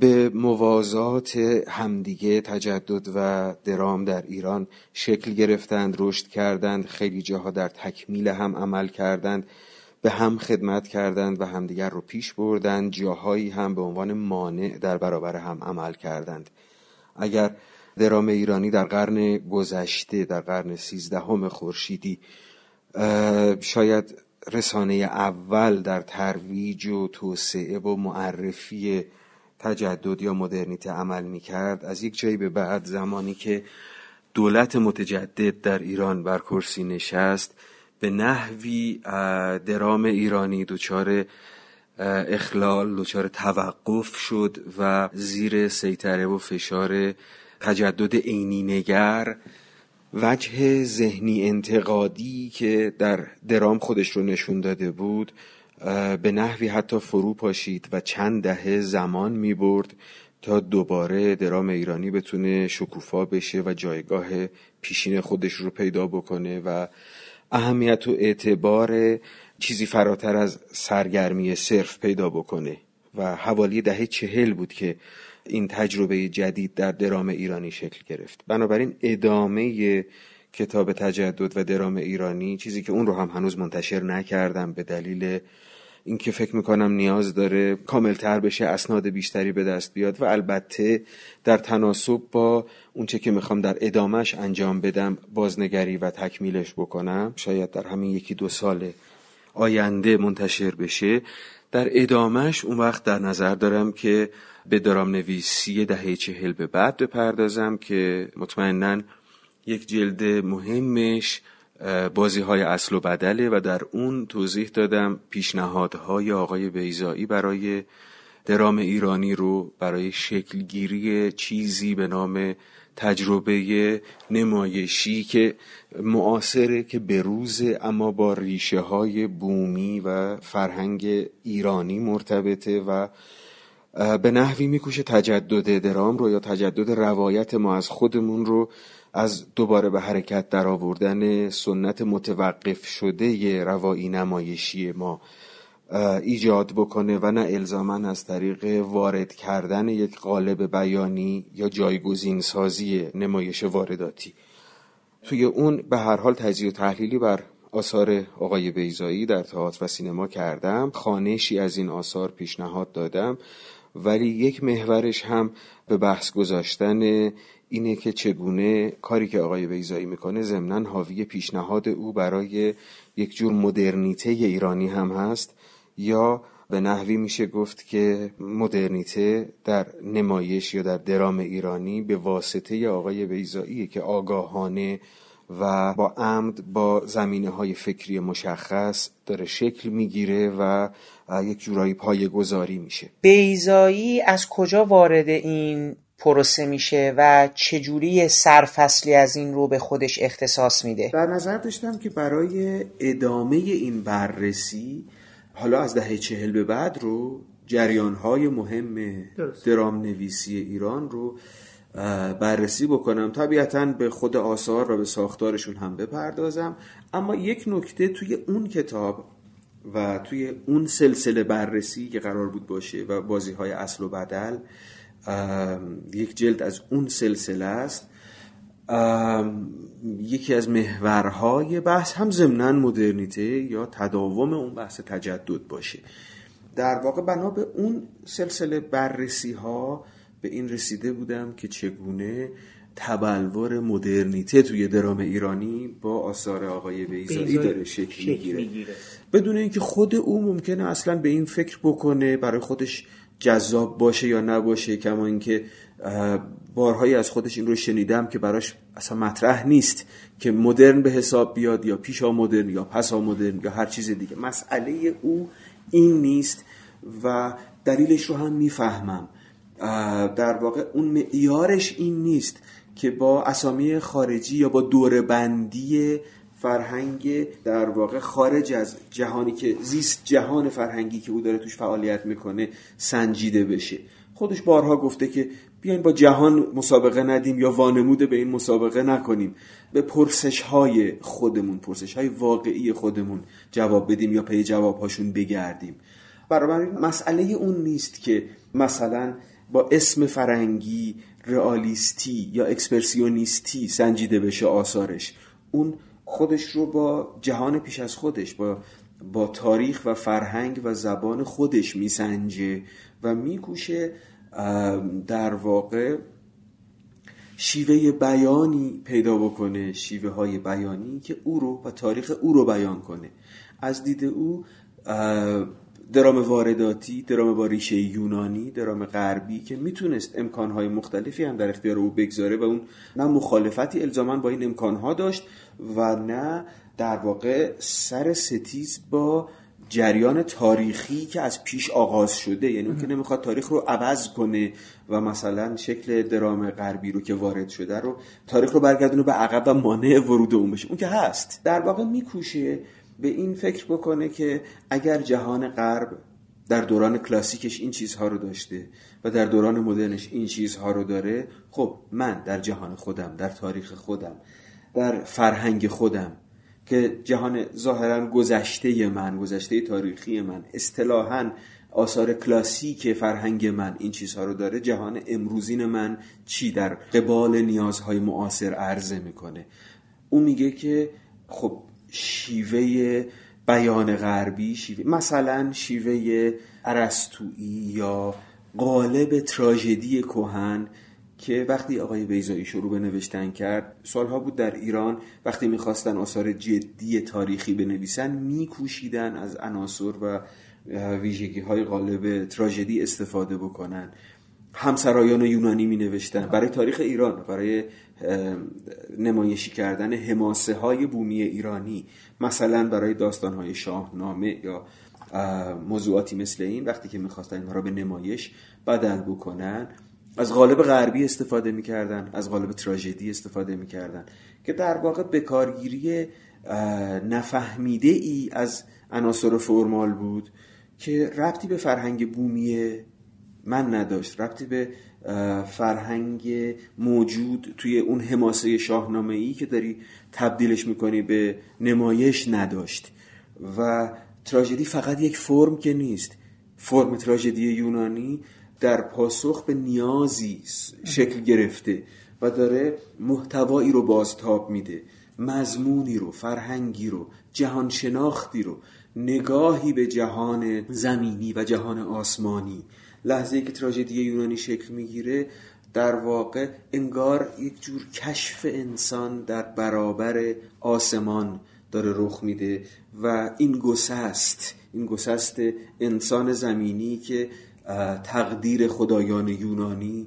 به موازات همدیگه تجدد و درام در ایران شکل گرفتند، رشد کردند، خیلی جاها در تکمیل هم عمل کردند، به هم خدمت کردند و همدیگر رو پیش بردند، جاهایی هم به عنوان مانع در برابر هم عمل کردند. اگر درام ایرانی در قرن گذشته، در قرن سیزدهم خورشیدی، شاید رسانه اول در ترویج و توسعه و معرفی تجدد یا مدرنیته عمل می‌کرد، از یک جایی به بعد زمانی که دولت متجدد در ایران بر کرسی نشست به نحوی درام ایرانی دچار اخلال، دچار توقف شد و زیر سیطره و فشار تجدد عینی نگر، وجه ذهنی انتقادی که در درام خودش رو نشون داده بود به نحوی حتی فرو پاشید و چند دهه زمان می برد تا دوباره درام ایرانی بتونه شکوفا بشه و جایگاه پیشین خودش رو پیدا بکنه و اهمیت و اعتبار چیزی فراتر از سرگرمی صرف پیدا بکنه. و حوالی دهه چهل بود که این تجربه جدید در درام ایرانی شکل گرفت. بنابراین ادامه کتاب تجدد و درام ایرانی، چیزی که اون رو هم هنوز منتشر نکردم به دلیل اینکه فکر میکنم نیاز داره کاملتر بشه، اسناد بیشتری به دست بیاد و البته در تناسب با اونچه که میخوام در ادامهش انجام بدم بازنگری و تکمیلش بکنم، شاید در همین یکی دو سال آینده منتشر بشه. در ادامهش اون وقت در نظر دارم که به درام نویسی دهه چهل به بعد بپردازم که مطمئناً یک جلد مهمش بازی‌های اصل و بدله و در اون توضیح دادم پیشنهادهای آقای بیضایی برای درام ایرانی رو برای شکلگیری چیزی به نام تجربه نمایشی که معاصره، که بروزه اما با ریشه های بومی و فرهنگ ایرانی مرتبطه و به نحوی میکوشه تجدد درام رو یا تجدد روایت ما از خودمون رو از دوباره به حرکت در آوردن سنت متوقف شده روایی نمایشی ما ایجاد بکنه و نه الزاماً از طریق وارد کردن یک قالب بیانی یا جایگزین سازی نمایش وارداتی. توی اون به هر حال تجزیه و تحلیلی بر آثار آقای بیضایی در تئاتر و سینما کردم، خوانشی از این آثار پیشنهاد دادم، ولی یک محورش هم به بحث گذاشتن اینه که چگونه کاری که آقای بیضایی میکنه ضمناً حاوی پیشنهاد او برای یک جور مدرنیته ایرانی هم هست، یا به نحوی میشه گفت که مدرنیته در نمایش یا در درام ایرانی به واسطه آقای بیضایی که آگاهانه و با عمد با زمینه‌های فکری مشخص داره شکل میگیره و یک جورایی پایه‌گذاری میشه. بیضایی از کجا وارد این پروسه میشه و چجوری سرفصلی از این رو به خودش اختصاص میده؟ در نظر داشتم که برای ادامه این بررسی حالا از دهه چهل به بعد رو جریان‌های مهم درام نویسی ایران رو بررسی بکنم، طبیعتاً به خود آثار و به ساختارشون هم بپردازم. اما یک نکته توی اون کتاب و توی اون سلسله بررسی که قرار بود باشه و بازی‌های اصل و بدل، یک جلد از اون سلسله است، یکی از محورهای بحث هم ضمناً مدرنیته یا تداوم اون بحث تجدد باشه. در واقع بنا به اون سلسله بررسی‌ها به این رسیده بودم که چگونه تبلور مدرنیته توی درام ایرانی با آثار آقای بیضایی داره شکل میگیره، بدون اینکه خود او ممکنه اصلا به این فکر بکنه برای خودش جذاب باشه یا نباشه. کما اینکه بارهایی از خودش این رو شنیدم که براش اصلا مطرح نیست که مدرن به حساب بیاد یا پیشا مدرن یا پسا مدرن یا هر چیز دیگه، مسئله او این نیست و دلیلش رو هم میفهمم. در واقع اون معیارش این نیست که با اسامی خارجی یا با دوره‌بندی فرهنگ در واقع خارج از جهانی که زیست، جهان فرهنگی که او داره توش فعالیت میکنه سنجیده بشه. خودش بارها گفته که بیاین با جهان مسابقه ندیم یا وانمود به این مسابقه نکنیم، به پرسش‌های خودمون، پرسش‌های واقعی خودمون جواب بدیم یا پی جواب‌هاشون بگردیم. برابر مسئله اون نیست که مثلا با اسم فرنگی رئالیستی یا اکسپرسیونیستی سنجیده بشه آثارش. اون خودش رو با جهان پیش از خودش، با با تاریخ و فرهنگ و زبان خودش میسنجه و میکوشه در واقع شیوه بیانی پیدا بکنه، شیوه های بیانی که او رو و تاریخ او رو بیان کنه. از دید او درام وارداتی، درام با ریشه یونانی، درام غربی که میتونست امکانهای مختلفی هم در اختیار او بگذاره و اون نه مخالفتی الزاماً با این امکانها داشت و نه در واقع سر ستیز با جریان تاریخی که از پیش آغاز شده. یعنی اون که نمیخواد تاریخ رو عوض کنه و مثلا شکل درام غربی رو که وارد شده رو تاریخ رو برگردونه به عقب و مانع ورود اون بشه، اون که هست. در واقع میکوشه به این فکر بکنه که اگر جهان غرب در دوران کلاسیکش این چیزها رو داشته و در دوران مدرنش این چیزها رو داره، خب من در جهان خودم، در تاریخ خودم، در فرهنگ خودم که جهان ظاهرا گذشته من، گذشته تاریخی من، اصطلاحاً آثار کلاسیک فرهنگ من این چیزها رو داره، جهان امروزین من چی در قبال نیازهای معاصر عرضه میکنه. اون میگه که خب شیوه بیان غربی، شیوه مثلا شیوه ارسطویی یا قالب تراژدی کهن که وقتی آقای بیضایی شروع به نوشتن کرد، سالها بود در ایران وقتی میخواستن آثار جدی تاریخی بنویسن میکوشیدن از عناصر و ویژگی های قالب تراژدی استفاده بکنن. همسرایان یونانی می نوشتن برای تاریخ ایران، برای نمایشی کردن حماسه های بومی ایرانی، مثلا برای داستان های شاهنامه یا موضوعاتی مثل این. وقتی که می خواستن اینها را به نمایش بدل بکنن، از قالب غربی استفاده می کردن، از قالب تراژدی استفاده می کردن که در واقع به کارگیری نفهمیده ای از عناصر فرمال بود که ربطی به فرهنگ بومی من نداشت، ربطی به فرهنگ موجود توی اون حماسه شاهنامه‌ای که داری تبدیلش میکنی به نمایش نداشت. و تراژدی فقط یک فرم که نیست، فرم تراژدی یونانی در پاسخ به نیازی شکل گرفته و داره محتوایی رو بازتاب میده، مضمونی رو، فرهنگی رو، جهان شناختی رو، نگاهی به جهان زمینی و جهان آسمانی. لحظه‌ای که تراژدی یونانی شکل میگیره در واقع انگار یک جور کشف انسان در برابر آسمان داره رخ میده و این گسست این گسست انسان زمینی که تقدیر خدایان یونانی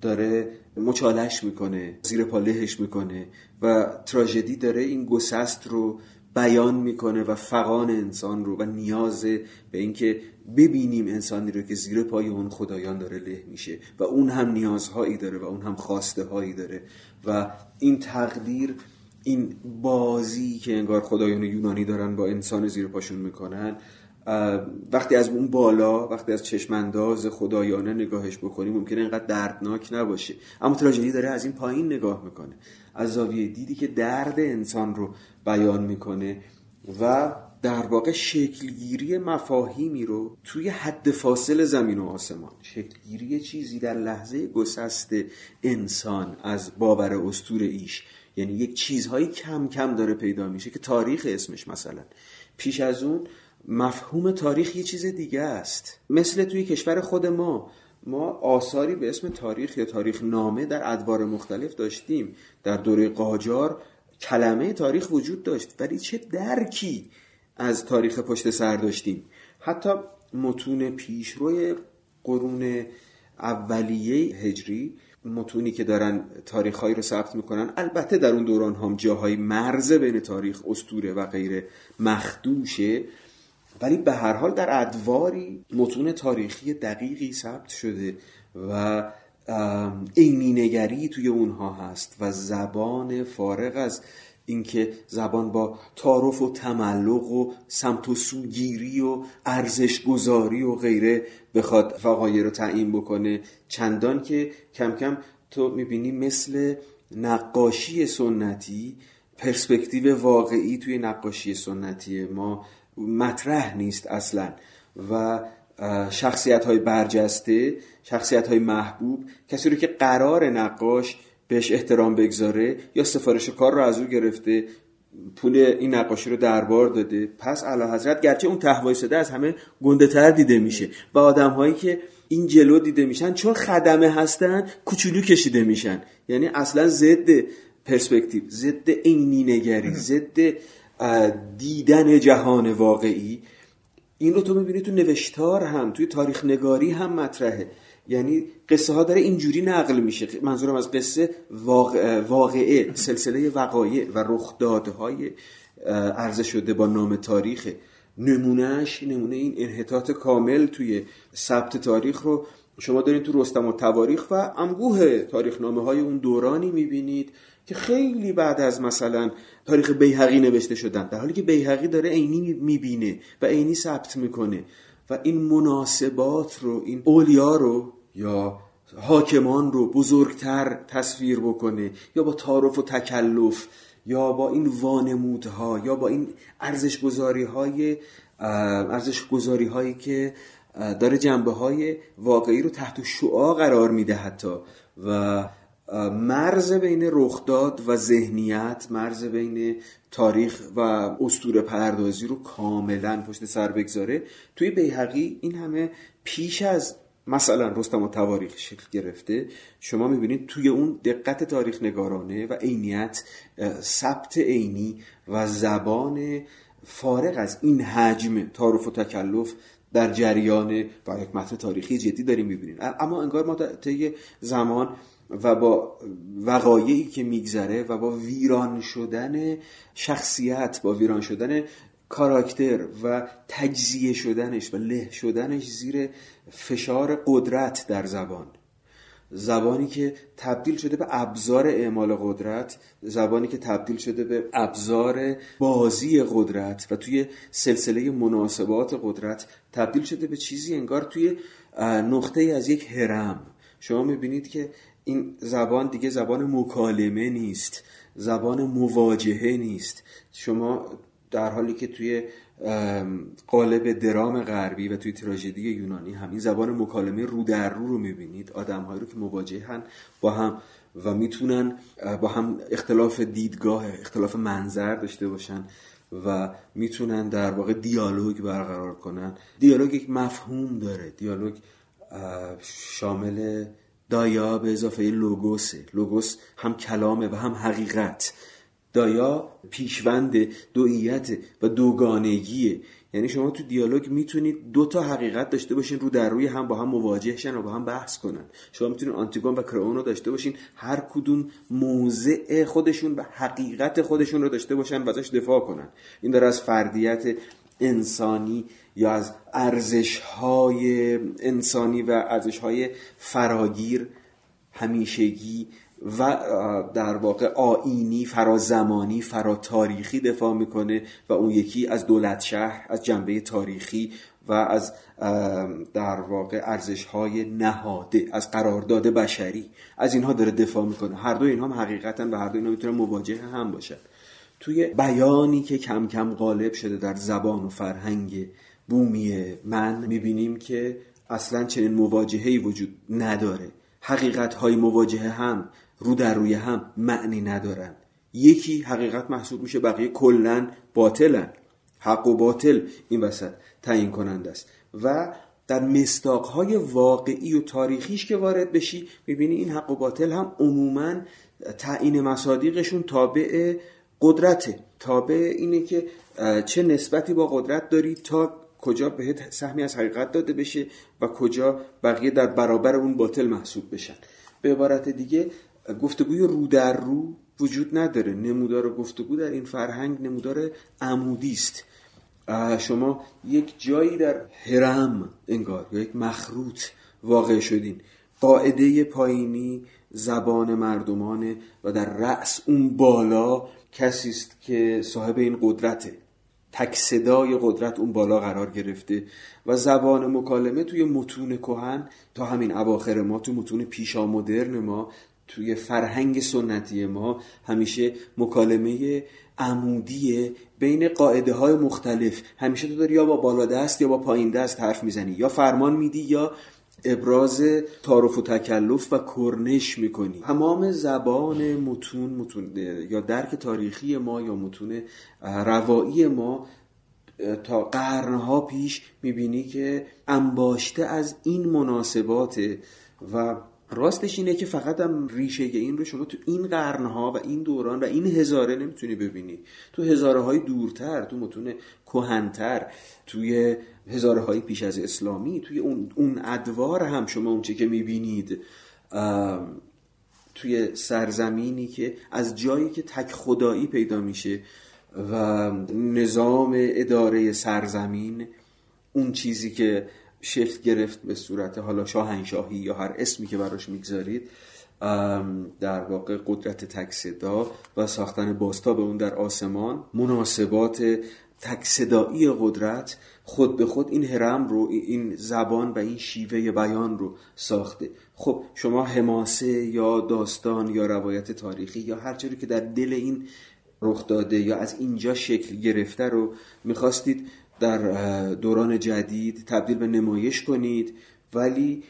داره مچالش میکنه، زیر پالهش میکنه و تراژدی داره این گسست رو بیان میکنه و فغان انسان رو و نیاز به اینکه ببینیم انسانی رو که زیر پای اون خدایان داره له میشه و اون هم نیازهایی داره و اون هم خواسته هایی داره و این تقدیر، این بازی که انگار خدایان یونانی دارن با انسان زیر پاشون میکنن، وقتی از اون بالا، وقتی از چشمانداز خدایانه نگاهش بکنیم ممکنه اینقدر دردناک نباشه، اما تراژدی داره از این پایین نگاه میکنه، از زاویه دیدی که درد انسان رو بیان میکنه و در واقع شکلگیری مفاهیمی رو توی حد فاصل زمین و آسمان، شکلگیری چیزی در لحظه گسست انسان از باور اسطوره ایش، یعنی یک چیزهایی کم کم داره پیدا میشه که تاریخ اسمش مثلا، پیش از اون مفهوم تاریخ یه چیز دیگه است. مثل توی کشور خود ما ما آثاری به اسم تاریخ یا تاریخ نامه در ادوار مختلف داشتیم، در دوره قاجار کلمه تاریخ وجود داشت ولی چه درکی از تاریخ پشت سر داشتیم. حتی متون پیشروی قرون اولیه هجری، متونی که دارن تاریخ‌هایی رو ثبت میکنن، البته در اون دوران هم جاهای مرز بین تاریخ، اسطوره و غیره مخدوشه، ولی به هر حال در ادواری متون تاریخی دقیقی ثبت شده و عینی نگری توی اونها هست و زبان فارغ از اینکه زبان با تعارف و تملق و سمت و سوگیری و ارزش گذاری و غیره بخواد وقایع رو تعیین بکنه، چندان که کم کم تو میبینی مثل نقاشی سنتی پرسپکتیو واقعی توی نقاشی سنتی ما مطرح نیست اصلا و شخصیت های برجسته، شخصیت های محبوب، کسی رو که قرار نقاش بهش احترام بگذاره یا سفارش کار رو از او گرفته، پول این نقاشی رو دربار داده، پس اعلی حضرت گرچه اون ته وایساده از همه گنده تر دیده میشه و آدم هایی که این جلو دیده میشن چون خدمه هستن کوچولو کشیده میشن، یعنی اصلا ضد پرسپکتیو، ضد عینی نگری، ضد دیدن جهان واقعی. این رو تو میبینی تو نوشتار هم، توی تاریخ نگاری هم مطرحه، یعنی قصه ها داره اینجوری نقل میشه، منظورم از قصه واقع، واقعه، سلسله وقایع و رخدادهای عرضه شده با نام تاریخ. نمونهش نمونه این انحطاط کامل توی ثبت تاریخ رو شما دارین تو رستم و تواریخ و انبوه تاریخ نامه های اون دورانی میبینید که خیلی بعد از مثلا تاریخ بیهقی نوشته شدن، در حالی که بیهقی داره عینی میبینه و عینی ثبت میکنه و این مناسبات رو، این اولیا رو یا حاکمان رو بزرگتر تصویر بکنه یا با تعارف و تکلف یا با این وانمودها یا با این ارزشگذاری های ارزشگذاری هایی که داره جنبه های واقعی رو تحت شعاع قرار میده، حتی و مرز بین رخداد و ذهنیت، مرز بین تاریخ و اسطوره پردازی رو کاملا پشت سر بگذاره. توی بیهقی این همه پیش از مثلا رستم و تواریخ شکل گرفته، شما میبینید توی اون دقت تاریخ نگارانه و عینیت، ثبت عینی و زبان فارغ از این حجم تعارف و تکلف در جریان و یک متن تاریخی جدی داریم میبینید. اما انگار ما طی زمان و با وقایعی که میگذره و با ویران شدن شخصیت، با ویران شدن کاراکتر و تجزیه شدنش و له شدنش زیر فشار قدرت در زبان، زبانی که تبدیل شده به ابزار اعمال قدرت، زبانی که تبدیل شده به ابزار بازی قدرت و توی سلسله مناسبات قدرت تبدیل شده به چیزی انگار توی نقطه از یک هرم. شما میبینید که این زبان دیگه زبان مکالمه نیست، زبان مواجهه نیست. شما در حالی که توی قالب درام غربی و توی تراژدی یونانی همین زبان مکالمه رو در رو رو میبینید، آدم‌هایی رو که مواجهن با هم و میتونن با هم اختلاف دیدگاه، اختلاف منظر داشته باشن و میتونن در واقع دیالوگ برقرار کنن. دیالوگ یک مفهوم داره، دیالوگ شامل دایا به اضافه لوگوسه. لوگوس هم کلامه و هم حقیقت. دایا پیشوند دوئیت و دوگانگیه. یعنی شما تو دیالوگ میتونید دو تا حقیقت داشته باشین، رو در روی هم با هم مواجهشن و با هم بحث کنن. شما میتونید آنتیگون و کرئون رو داشته باشین، هر کدوم موضع خودشون و حقیقت خودشون رو داشته باشن و ازش دفاع کنن. این داره از فردیت انسانی یا از ارزش‌های انسانی و ارزش‌های فراگیر، همیشگی و در واقع آیینی، فرازمانی، فراتاریخی دفاع میکنه و اون یکی از دولت شهر، از جنبه تاریخی و از در واقع ارزش‌های نهاده، از قرارداد بشری، از اینها داره دفاع میکنه. هر دو اینها هم حقیقتاً و هر دو اینها میتونن مواجه هم باشن. توی بیانی که کم کم غالب شده در زبان و فرهنگ بومی من، میبینیم که اصلاً چنین مواجهه‌ای وجود نداره. حقیقت‌های مواجهه هم رو در روی هم معنی ندارن. یکی حقیقت محسوب میشه، بقیه کلن باطلن. حق و باطل این وسط تعیین کننده است. و در مصداق‌های واقعی و تاریخیش که وارد بشی، میبینی این حق و باطل هم عموماً تعیین مصادیقشون تابع قدرته، تابع اینه که چه نسبتی با قدرت داری، تا کجا بهت سهمی از حقیقت داده بشه و کجا بقیه در برابر اون باطل محسوب بشن. به عبارت دیگه گفتگوی رو در رو وجود نداره. نمودار گفتگو در این فرهنگ نمودار عمودی است. شما یک جایی در هرم انگار یا یک مخروط واقع شدین. قاعده پایینی زبان مردمانه و در رأس اون بالا کسی است که صاحب این قدرته. تک صدای قدرت اون بالا قرار گرفته و زبان مکالمه توی متون کهن تا همین اواخر ما، تو متون پیشا مدرن ما، توی فرهنگ سنتی ما، همیشه مکالمه عمودیه بین قاعده های مختلف. همیشه تو داری یا با بالا دست یا با پایین دست حرف میزنی، یا فرمان میدی یا ابراز تعارف و تکلف و کرنش میکنی. تمام زبان متون, متون یا درک تاریخی ما یا متون روایی ما تا قرنها پیش، میبینی که انباشته از این مناسباته. و راستش اینه که فقط هم ریشه این رو شما تو این قرنها و این دوران و این هزاره نمیتونی ببینی. تو هزاره های دورتر، تو متون کهن‌تر، توی هزاره های پیش از اسلامی، توی اون ادوار هم شما اونچه که میبینید توی سرزمینی که از جایی که تک خدایی پیدا میشه و نظام اداره سرزمین، اون چیزی که شکل گرفت به صورت حالا شاهنشاهی یا هر اسمی که براش میگذارید، در واقع قدرت تک صدا و ساختن باستا به اون در آسمان، مناسبات تک صدایی قدرت، خود به خود این هرم رو، این زبان و این شیوه بیان رو ساخته. خب شما حماسه یا داستان یا روایت تاریخی یا هر چیزی که در دل این رخ داده یا از اینجا شکل گرفته رو میخواستید در دوران جدید تبدیل به نمایش کنید، ولی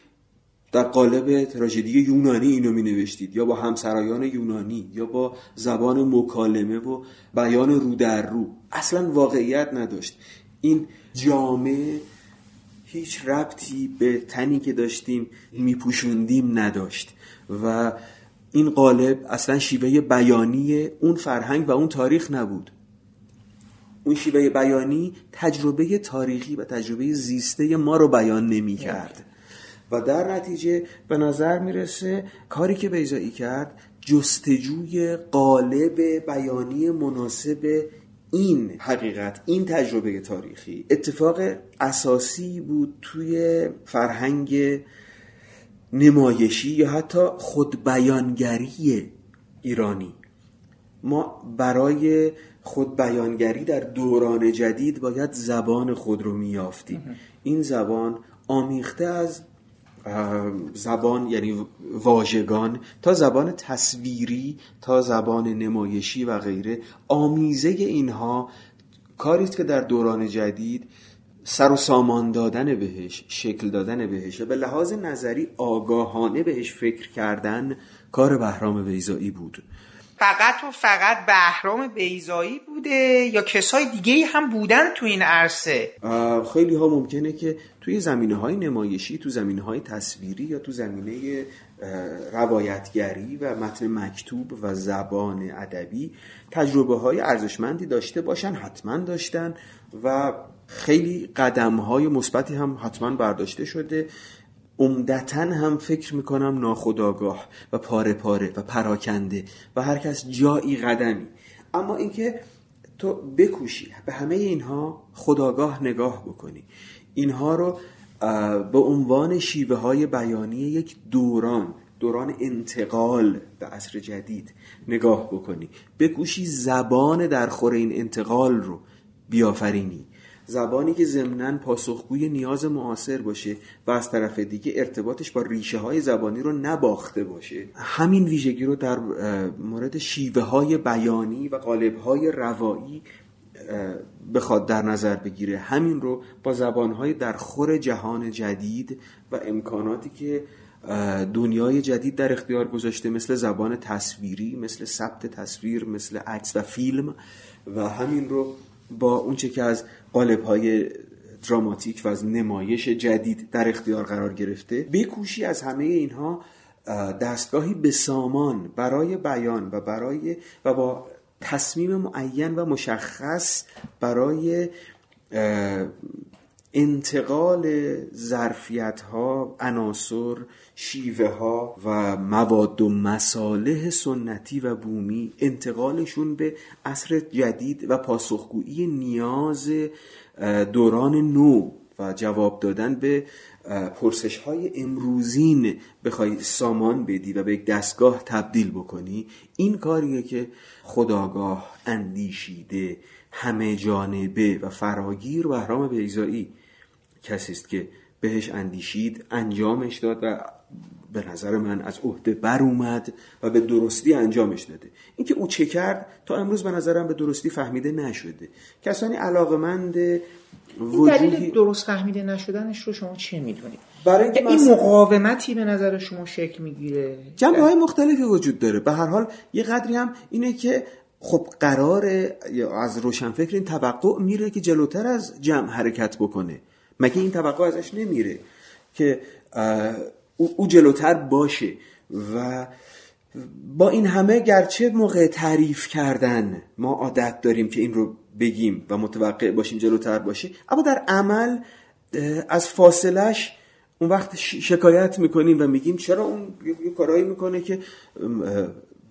در قالب تراژدی یونانی اینو می نوشتید، یا با همسرایان یونانی، یا با زبان مکالمه و بیان رو در رو. اصلا واقعیت نداشت. این جامعه هیچ ربطی به تنی که داشتیم میپوشوندیم نداشت و این قالب اصلا شیوه بیانی اون فرهنگ و اون تاریخ نبود. اون شیوه بیانی تجربه تاریخی و تجربه زیسته ما رو بیان نمی کرد و در نتیجه به نظر می رسه کاری که بیضایی کرد جستجوی قالب بیانی مناسب این حقیقت، این تجربه تاریخی، اتفاق اساسی بود توی فرهنگ نمایشی یا حتی خودبیانگری ایرانی. ما برای خودبیانگری در دوران جدید باید زبان خود رو میافتیم. این زبان آمیخته از زبان یعنی واژگان تا زبان تصویری تا زبان نمایشی و غیره، آمیزه اینها کاری است که در دوران جدید سر و سامان دادن بهش، شکل دادن بهش و به لحاظ نظری آگاهانه بهش فکر کردن کار بهرام بیضایی بود. فقط و فقط بهرام بیضایی بوده یا کسای دیگه هم بودن تو این عرصه؟ خیلی ها ممکنه که توی زمینه های نمایشی، تو زمینه های تصویری یا تو زمینه روایتگری و متن مکتوب و زبان ادبی تجربه‌های ارزشمندی داشته باشن، حتما داشتن و خیلی قدم‌های مثبتی هم حتما برداشته شده. عمدتاً هم فکر میکنم ناخودآگاه و پاره پاره و پراکنده و هر کس جایی قدمی، اما اینکه تو بکوشی به همه اینها خودآگاه نگاه بکنی، اینها رو به عنوان شیوه های بیانی یک دوران دوران انتقال به عصر جدید نگاه بکنی، بکوشی زبان در خور این انتقال رو بیافرینی، زبانی که ضمناً پاسخگوی نیاز معاصر باشه و از طرف دیگه ارتباطش با ریشه های زبانی رو نباخته باشه. همین ویژگی رو در مورد شیوه های بیانی و قالب های روایی بخواد در نظر بگیره، همین رو با زبان های در خور جهان جدید و امکاناتی که دنیای جدید در اختیار گذاشته، مثل زبان تصویری، مثل ثبت تصویر، مثل عکس و فیلم، و همین رو با اون چه که از قالب‌های دراماتیک و از نمایش جدید در اختیار قرار گرفته، بکوشی از همه اینها دستگاهی به سامان برای بیان و برای و با تصمیم معین و مشخص برای انتقال ظرفیت‌ها، عناصر، شیوه‌ها و مواد و مصالح سنتی و بومی، انتقالشون به عصر جدید و پاسخگویی نیاز دوران نو و جواب دادن به پرسش‌های امروزین بخوای سامان بدی و به یک دستگاه تبدیل بکنی، این کاریه که خودآگاه، اندیشیده، همه جانبه و فراگیر بهرام بیضایی کسی است که بهش اندیشید، انجامش داد و به نظر من از عهده بر اومد و به درستی انجامش داده. اینکه او چه کرد تا امروز به نظرم به درستی فهمیده نشده. کسانی علاقمند وجودی این دلیل درست فهمیده نشدنش رو شما چه میدونید؟ برای اینکه این مقاومتی به نظر شما شکل میگیره، جنبه‌های مختلفی وجود داره. به هر حال یه قدری هم اینه که خب قراره از روشنفکر این توقع میره که جلوتر از جمع حرکت بکنه، مگه این توقع ازش نمیره که او جلوتر باشه؟ و با این همه گرچه موقع تعریف کردن ما عادت داریم که این رو بگیم و متوقع باشیم جلوتر باشه، اما در عمل از فاصلش اون وقت شکایت میکنیم و میگیم چرا اون یه کارایی میکنه که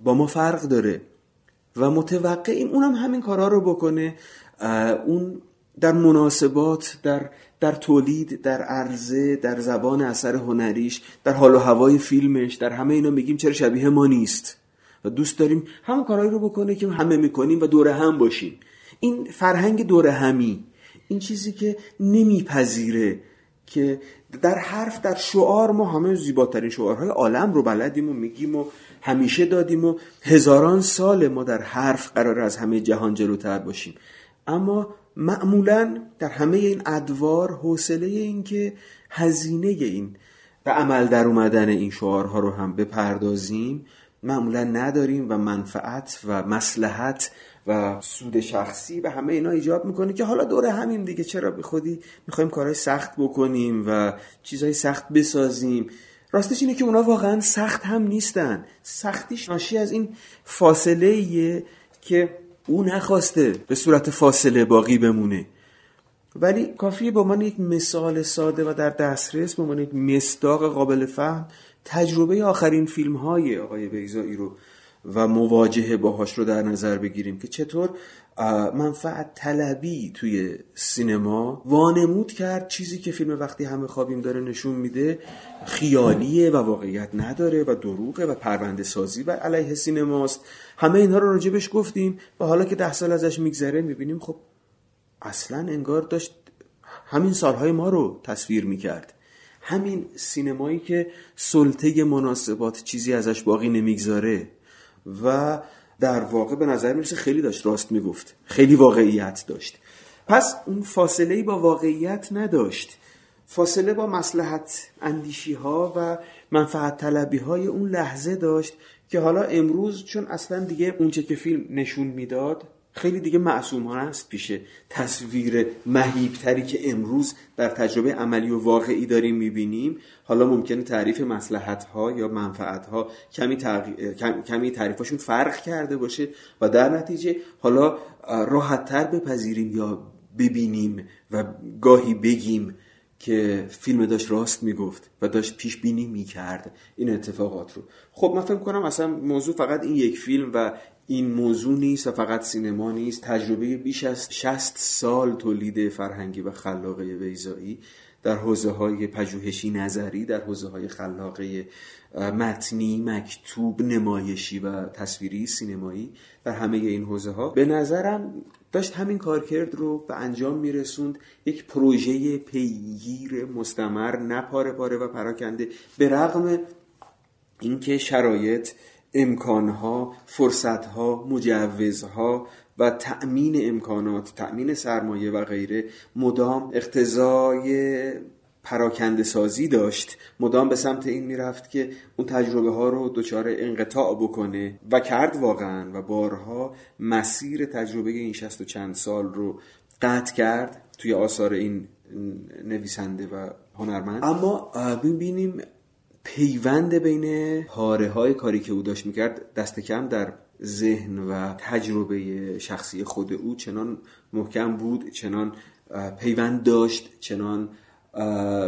با ما فرق داره و متوقعیم اونم همین کارا رو بکنه. اون در مناسبات، در در تولید، در عرضه، در زبان اثر هنریش، در حال و هوای فیلمش، در همه اینا میگیم چرا شبیه ما نیست و دوست داریم همون کارایی رو بکنه که همه میکنیم و دوره هم باشیم. این فرهنگ دوره همی، این چیزی که نمیپذیره که در حرف، در شعار ما همه زیباترین شعارهای عالم رو بلدیم و میگیم و همیشه دادیم و هزاران سال ما در حرف قرار از همه جهان جلوتر باشیم، اما معمولا در همه این ادوار حوصله این که هزینه این و عمل در اومدن این شعارها رو هم بپردازیم معمولا نداریم و منفعت و مصلحت و سود شخصی به همه اینا ایجاب میکنه که حالا دوره همین دیگه، چرا به خودی میخوایم کارهای سخت بکنیم و چیزهای سخت بسازیم؟ راستش اینه که اونا واقعا سخت هم نیستن، سختیش ناشی از این فاصلهیه که او نخواسته به صورت فاصله باقی بمونه. ولی کافیه با من یک مثال ساده و در دسترس، با من یک مصداق قابل فهم، تجربه آخرین فیلم های آقای بیضایی رو و مواجهه باهاش رو در نظر بگیریم که چطور منفعت طلبی توی سینما وانمود کرد چیزی که فیلم وقتی همه خوابیم داره نشون میده خیالیه و واقعیت نداره و دروغه و پرونده سازی و علیه سینماست. همه اینها رو راجبش گفتیم و حالا که ده سال ازش میگذره میبینیم خب اصلا انگار داشت همین سالهای ما رو تصویر میکرد، همین سینمایی که سلطه مناسبات چیزی ازش باقی نمیگذاره و در واقع به نظر میرسه خیلی داشت راست میگفت، خیلی واقعیت داشت. پس اون فاصله‌ای با واقعیت نداشت، فاصله با مصلحت اندیشی‌ها و منفعت طلبی‌های اون لحظه داشت که حالا امروز چون اصلا دیگه اونچه که فیلم نشون میداد خیلی دیگه معصومانه است پیش تصویر مهیبتری که امروز در تجربه عملی و واقعی داریم میبینیم. حالا ممکنه تعریف مصلحت‌ها یا منفعت‌ها کمی تق... کم... کمی تعریفاشون فرق کرده باشه و در نتیجه حالا راحت‌تر بپذیریم یا ببینیم و گاهی بگیم که فیلم داشت راست میگفت و داشت پیش بینی میکرد این اتفاقات رو. خب من فکر کنم اصلا موضوع فقط این یک فیلم و این موضوع نیست و فقط سینما نیست. تجربه بیش از شصت سال تولید فرهنگی و خلاقه بیضایی در حوزه‌های پژوهشی نظری، در حوزه‌های خلاقه متنی، مکتوب، نمایشی و تصویری سینمایی، در همه این حوزه‌ها به نظرم داشت همین کارکرد رو به انجام میرسوند. یک پروژه پیگیر، مستمر، نپاره پاره و پراکنده، به رغم اینکه شرایط، امکانها، فرصتها، مجوزها و تأمین امکانات، تأمین سرمایه و غیره مدام اقتضای پراکنده سازی داشت، مدام به سمت این میرفت که اون تجربه ها رو دچار انقطاع بکنه و کرد واقعا و بارها مسیر تجربه این شصت و چند سال رو قطع کرد توی آثار این نویسنده و هنرمند. اما ببینیم پیوند بین پاره های کاری که او داشت میکرد دست کم در ذهن و تجربه شخصی خود او چنان محکم بود، چنان پیوند داشت، چنان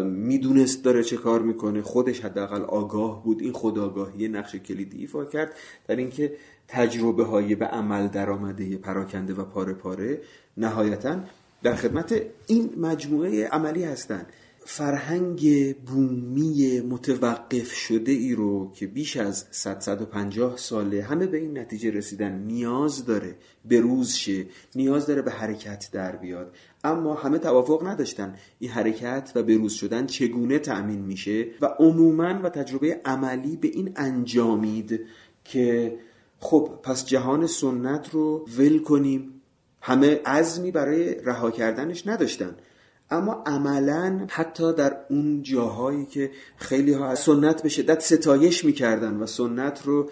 میدونست داره چه کار میکنه، خودش حداقل آگاه بود. این خودآگاهی نقش کلیدی ایفا کرد در اینکه تجربه های به عمل درآمده پراکنده و پاره پاره نهایتاً در خدمت این مجموعه عملی هستند. فرهنگ بومی متوقف شده ای رو که بیش از صد و پنجاه ساله همه به این نتیجه رسیدن نیاز داره بروز شه، نیاز داره به حرکت در بیاد، اما همه توافق نداشتن این حرکت و بروز شدن چگونه تأمین میشه و عموماً و تجربه عملی به این انجامید که خب پس جهان سنت رو ول کنیم. همه عزمی برای رها کردنش نداشتن، اما عملاً حتی در اون جاهایی که خیلی ها از سنت به شدت ستایش میکردن و سنت رو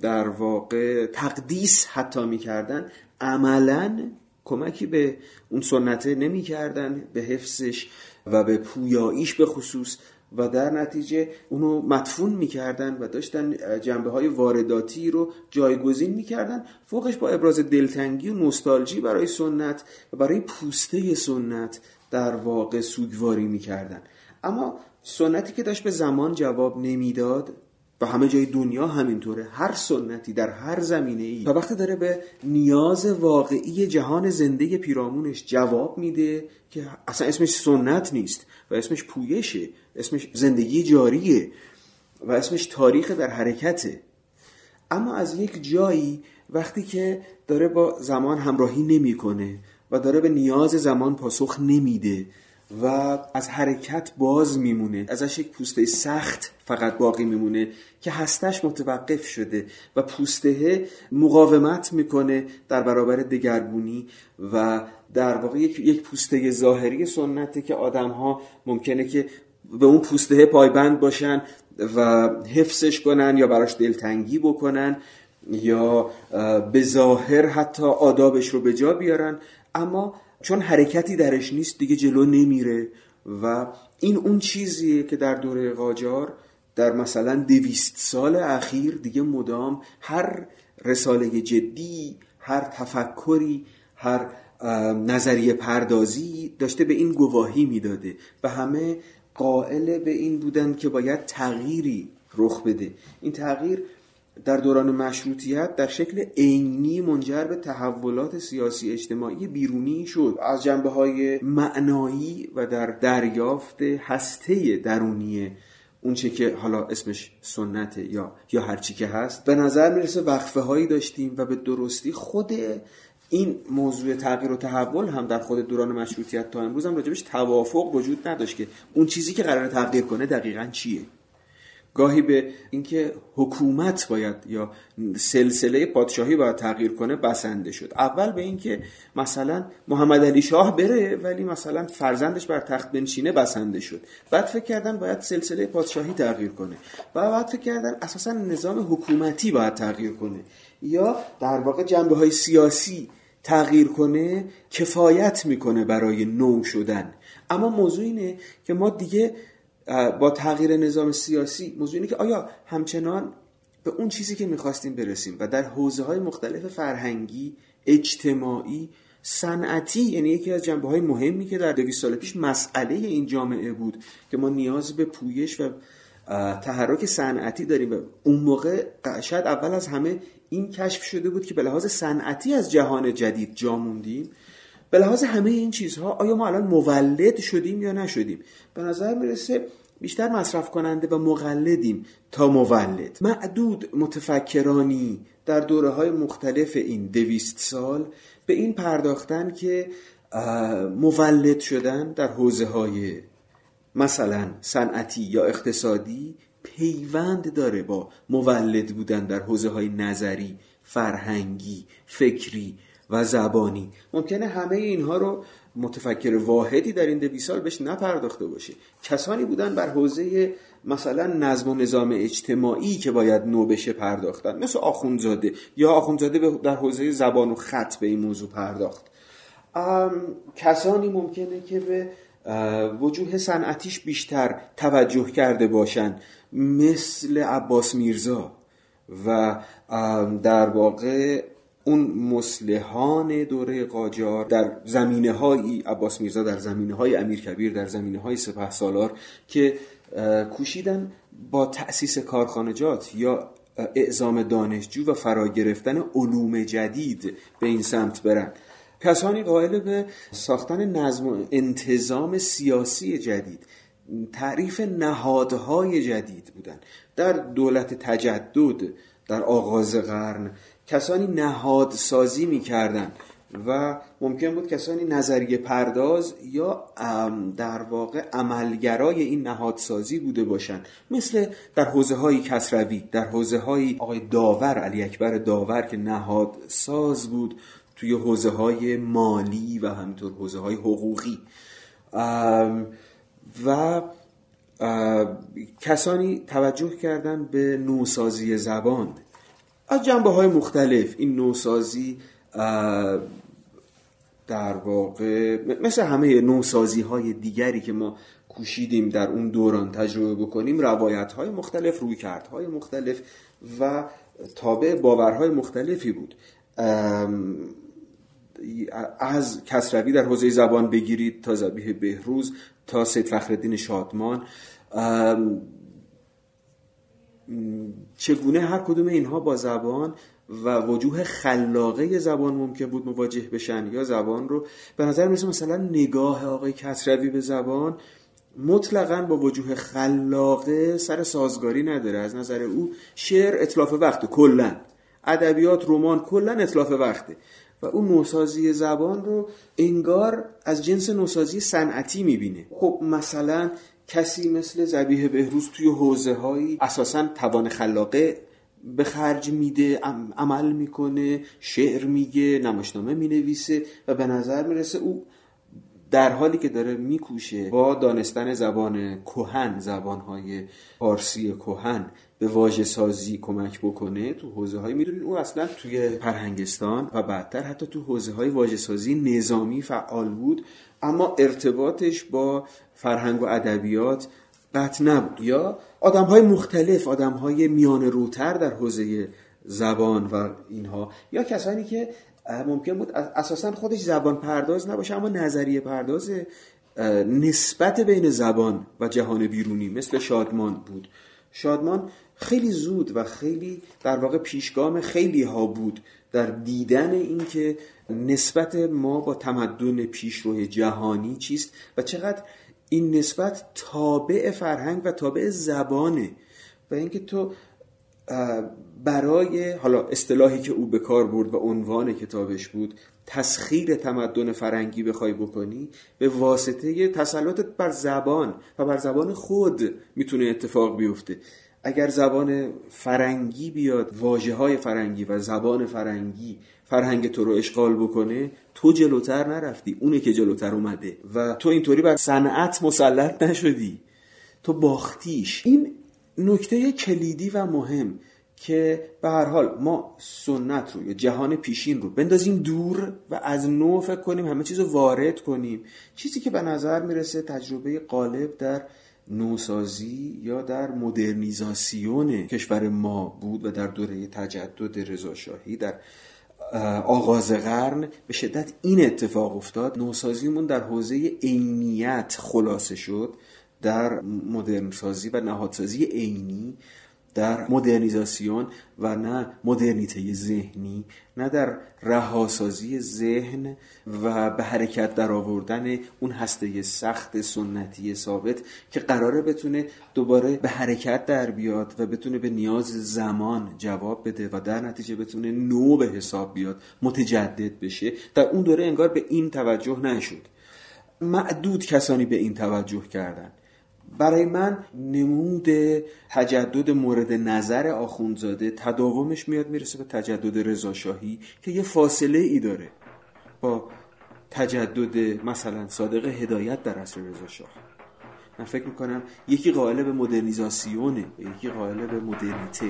در واقع تقدیس حتی میکردن، عملاً کمکی به اون سنته نمیکردن، به حفظش و به پویاییش به خصوص، و در نتیجه اونو مدفون میکردن و داشتن جنبه های وارداتی رو جایگزین میکردن، فوقش با ابراز دلتنگی و نوستالژی برای سنت و برای پوسته سنت در واقع سوگواری میکردن. اما سنتی که داشت به زمان جواب نمیداد و همه جای دنیا همینطوره، هر سنتی در هر زمینه ای تا وقتی داره به نیاز واقعی جهان زنده پیرامونش جواب میده که اصلا اسمش سنت نیست و اسمش پویشه، اسمش زندگی جاریه و اسمش تاریخ در حرکته. اما از یک جایی وقتی که داره با زمان همراهی نمیکنه و داره به نیاز زمان پاسخ نمیده و از حرکت باز میمونه، ازش یک پوسته سخت فقط باقی میمونه که هستش متوقف شده و پوسته مقاومت میکنه در برابر دگرگونی و در واقع یک, یک پوسته ظاهری سنته که آدم‌ها ممکنه که به اون پوسته پایبند باشن و حفظش کنن یا براش دلتنگی بکنن یا به ظاهر حتی آدابش رو به جا بیارن، اما چون حرکتی درش نیست دیگه جلو نمیره. و این اون چیزیه که در دوره قاجار در مثلا دویست سال اخیر دیگه مدام هر رساله جدی، هر تفکری، هر نظریه پردازی داشته به این گواهی میداده و همه قائل به این بودن که باید تغییری رخ بده. این تغییر در دوران مشروطیت در شکل عینی منجر به تحولات سیاسی اجتماعی بیرونی شد، از جنبه‌های معنایی و در دریافت هسته درونی اونچه که حالا اسمش سنت یا یا هر چی که هست به نظر میرسه وقفه هایی داشتیم و به درستی خود این موضوع تغییر و تحول هم در خود دوران مشروطیت تا امروز هم راجبش توافق وجود نداشت که اون چیزی که قراره تغییر کنه دقیقاً چیه. گاهی به اینکه حکومت باید یا سلسله پادشاهی باید تغییر کنه بسنده شد. اول به اینکه مثلا محمد علی شاه بره ولی مثلا فرزندش بر تخت بنشینه بسنده شد. بعد فکر کردن باید سلسله پادشاهی تغییر کنه و بعد فکر کردن اساسا نظام حکومتی باید تغییر کنه یا در واقع جنبه‌های سیاسی تغییر کنه کفایت میکنه برای نو شدن. اما موضوع اینه که ما دیگه با تغییر نظام سیاسی، موضوع اینه که آیا همچنان به اون چیزی که میخواستیم برسیم و در حوزه‌های مختلف فرهنگی، اجتماعی، صنعتی، یعنی یکی از جنبه‌های مهمی که در دویست سال پیش مسئله این جامعه بود که ما نیاز به پویش و تحرک صنعتی داریم. اون موقع شاید اول از همه این کشف شده بود که به لحاظ صنعتی از جهان جدید جا موندیم. به لحاظ همه این چیزها آیا ما الان مولد شدیم یا نشدیم؟ به نظر میرسه بیشتر مصرف کننده و مقلدیم تا مولد. معدود متفکرانی در دوره‌های مختلف این دویست سال به این پرداختن که مولد شدن در حوزه‌های مثلا صنعتی یا اقتصادی پیوند داره با مولد بودن در حوزه‌های نظری، فرهنگی، فکری و زبانی. ممکنه همه اینها رو متفکر واحدی در این دویست سال بهش نپرداخته باشه. کسانی بودن بر حوزه مثلا نظم و نظام اجتماعی که باید نو بشه پرداختن، مثل آخوندزاده، یا آخوندزاده در حوزه زبان و خط به این موضوع پرداخت. کسانی ممکنه که به وجوه صنعتیش بیشتر توجه کرده باشن، مثل عباس میرزا و در واقع اون مصلحان دوره قاجار در زمینه های عباس میرزا، در زمینه های امیرکبیر، در زمینه های سپهسالار که کوشیدن با تأسیس کارخانجات یا اعزام دانشجو و فرا گرفتن علوم جدید به این سمت برن. کسانی قائل به ساختن نظم و انتظام سیاسی جدید، تعریف نهادهای جدید بودن. در دولت تجدد در آغاز قرن کسانی نهاد سازی می کردن و ممکن بود کسانی نظریه پرداز یا در واقع عملگرای این نهاد سازی بوده باشن، مثل در حوزه های کسروی، در حوزه های آقای داور، علی اکبر داور که نهاد ساز بود توی حوزه های مالی و همینطور حوزه های حقوقی. و کسانی توجه کردن به نوسازی زبان از جنبه‌های مختلف. این نوسازی در واقع مثل همه نوسازی‌های دیگری که ما کوشیدیم در اون دوران تجربه بکنیم، روایت‌های مختلف، رویکردهای مختلف و تابع باورهای مختلفی بود. از کسروی در حوزه زبان بگیرید تا ذبیح بهروز تا سید فخرالدین شادمان، چگونه هر کدوم اینها با زبان و وجوه خلاقه زبان ممکن بود مواجه بشن یا زبان رو. به نظر میاد مثلا نگاه آقای کسروی به زبان مطلقاً با وجوه خلاقه سر سازگاری نداره. از نظر او شعر اتلاف وقته، کلاً ادبیات، رمان کلاً اتلاف وقته و اون نوسازی زبان رو انگار از جنس نوسازی صنعتی میبینه. خب مثلا کسی مثل ذبیح بهروز توی حوزه‌هایی اساساً توان خلاقه به خرج میده، عمل میکنه، شعر میگه، نمایشنامه مینویسه و به نظر میرسه او در حالی که داره میکوشه با دانستن زبان کهن، زبانهای فارسی کهن به واژه سازی کمک بکنه تو حوزه‌های، میدونید او اصلا توی فرهنگستان و بعدتر حتی تو حوزه‌های واژه سازی نظامی فعال بود، اما ارتباطش با فرهنگ و ادبیات قطع نبود. یا آدم‌های مختلف، آدم‌های میان روتر در حوزه زبان و اینها، یا کسانی که ممکن بود اساساً خودش زبان پرداز نباشه اما نظریه پرداز نسبت بین زبان و جهان بیرونی مثل شادمان بود. شادمان خیلی زود و خیلی در واقع پیشگام خیلی ها بود در دیدن اینکه نسبت ما با تمدن پیشروی جهانی چیست و چقدر این نسبت تابع فرهنگ و تابع زبانه و اینکه تو برای، حالا اصطلاحی که او به کار برد و عنوان کتابش بود، تسخیر تمدن فرنگی بخوای بکنی به واسطه تسلطت بر زبان و بر زبان خود میتونه اتفاق بیفته. اگر زبان فرنگی بیاد، واژه‌های فرنگی و زبان فرنگی فرهنگ تو رو اشغال بکنه، تو جلوتر نرفتی، اونه که جلوتر اومده و تو اینطوری بر صنعت مسلط نشدی، تو باختیش. این نکته کلیدی و مهم که به هر حال ما سنت رو یا جهان پیشین رو بندازیم دور و از نو فکر کنیم، همه چیز رو وارد کنیم. چیزی که به نظر میرسه تجربه غالب در نوسازی یا در مدرنیزاسیون کشور ما بود و در دوره تجدد رضاشاهی در آغاز قرن به شدت این اتفاق افتاد. نوسازیمون در حوزه عینیت خلاصه شد، در مدرنسازی و نهادسازی عینی، در مدرنیزاسیون و نه مدرنیته ذهنی، نه در رهاسازی ذهن و به حرکت در آوردن اون هسته سخت سنتی ثابت که قراره بتونه دوباره به حرکت در بیاد و بتونه به نیاز زمان جواب بده و در نتیجه بتونه نو به حساب بیاد، متجدد بشه. در اون دوره انگار به این توجه نشد، معدود کسانی به این توجه کردن. برای من نمود تجدد مورد نظر آخوندزاده تداومش میاد میرسه به تجدد رضاشاهی که یه فاصله ای داره با تجدد مثلا صادق هدایت در عصر رضاشاه. من فکر میکنم یکی قائل به مدرنیزاسیونه، یکی قائل به مدرنیته.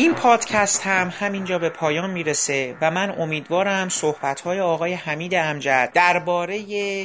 این پادکست هم همینجا به پایان میرسه و من امیدوارم صحبت‌های آقای حمید امجد درباره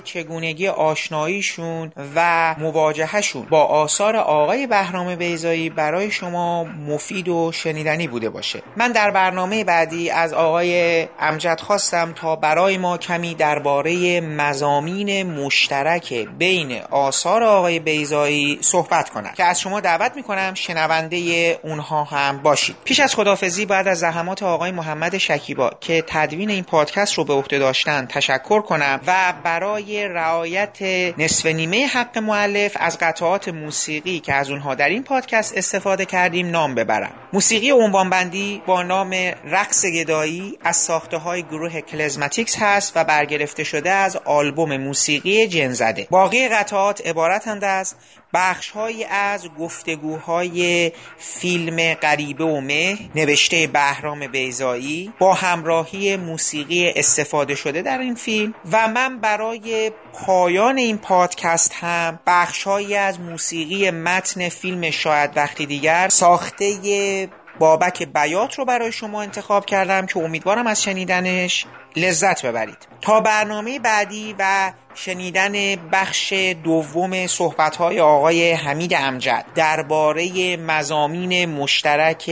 چگونگی آشناییشون و مواجههشون با آثار آقای بهرام بیضایی برای شما مفید و شنیدنی بوده باشه. من در برنامه بعدی از آقای امجد خواستم تا برای ما کمی درباره مضامین مشترک بین آثار آقای بیضایی صحبت کنند که از شما دعوت می‌کنم شنونده اونها هم باشید. پیش از خداحافظی بعد از زحمات آقای محمد شکیبا که تدوین این پادکست رو به عهده داشتن تشکر کنم و برای رعایت نصف نیمه حق مؤلف از قطعات موسیقی که از اونها در این پادکست استفاده کردیم نام ببرم. موسیقی عنوانبندی با نام رقص گدایی از ساخته های گروه کلزماتیکس هست و برگرفته شده از آلبوم موسیقی جنزده. باقی قطعات عبارتند از بخش‌هایی از گفتگوهای فیلم غریبه و مه نوشته بهرام بیضایی با همراهی موسیقی استفاده شده در این فیلم و من برای پایان این پادکست هم بخش‌هایی از موسیقی متن فیلم شاید وقتی دیگر ساخته بابک بیات رو برای شما انتخاب کردم که امیدوارم از شنیدنش لذت ببرید. تا برنامه بعدی و شنیدن بخش دوم صحبت‌های آقای حمید امجد درباره مضامین مشترک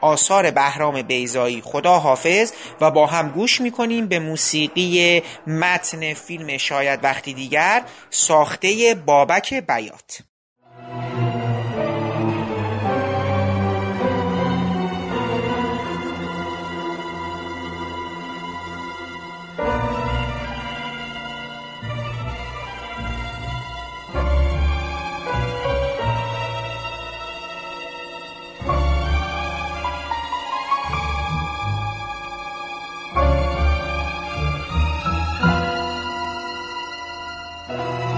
آثار بهرام بیضایی، خدا حافظ. و با هم گوش می‌کنیم به موسیقی متن فیلم شاید وقتی دیگر ساخته بابک بیات. Bye.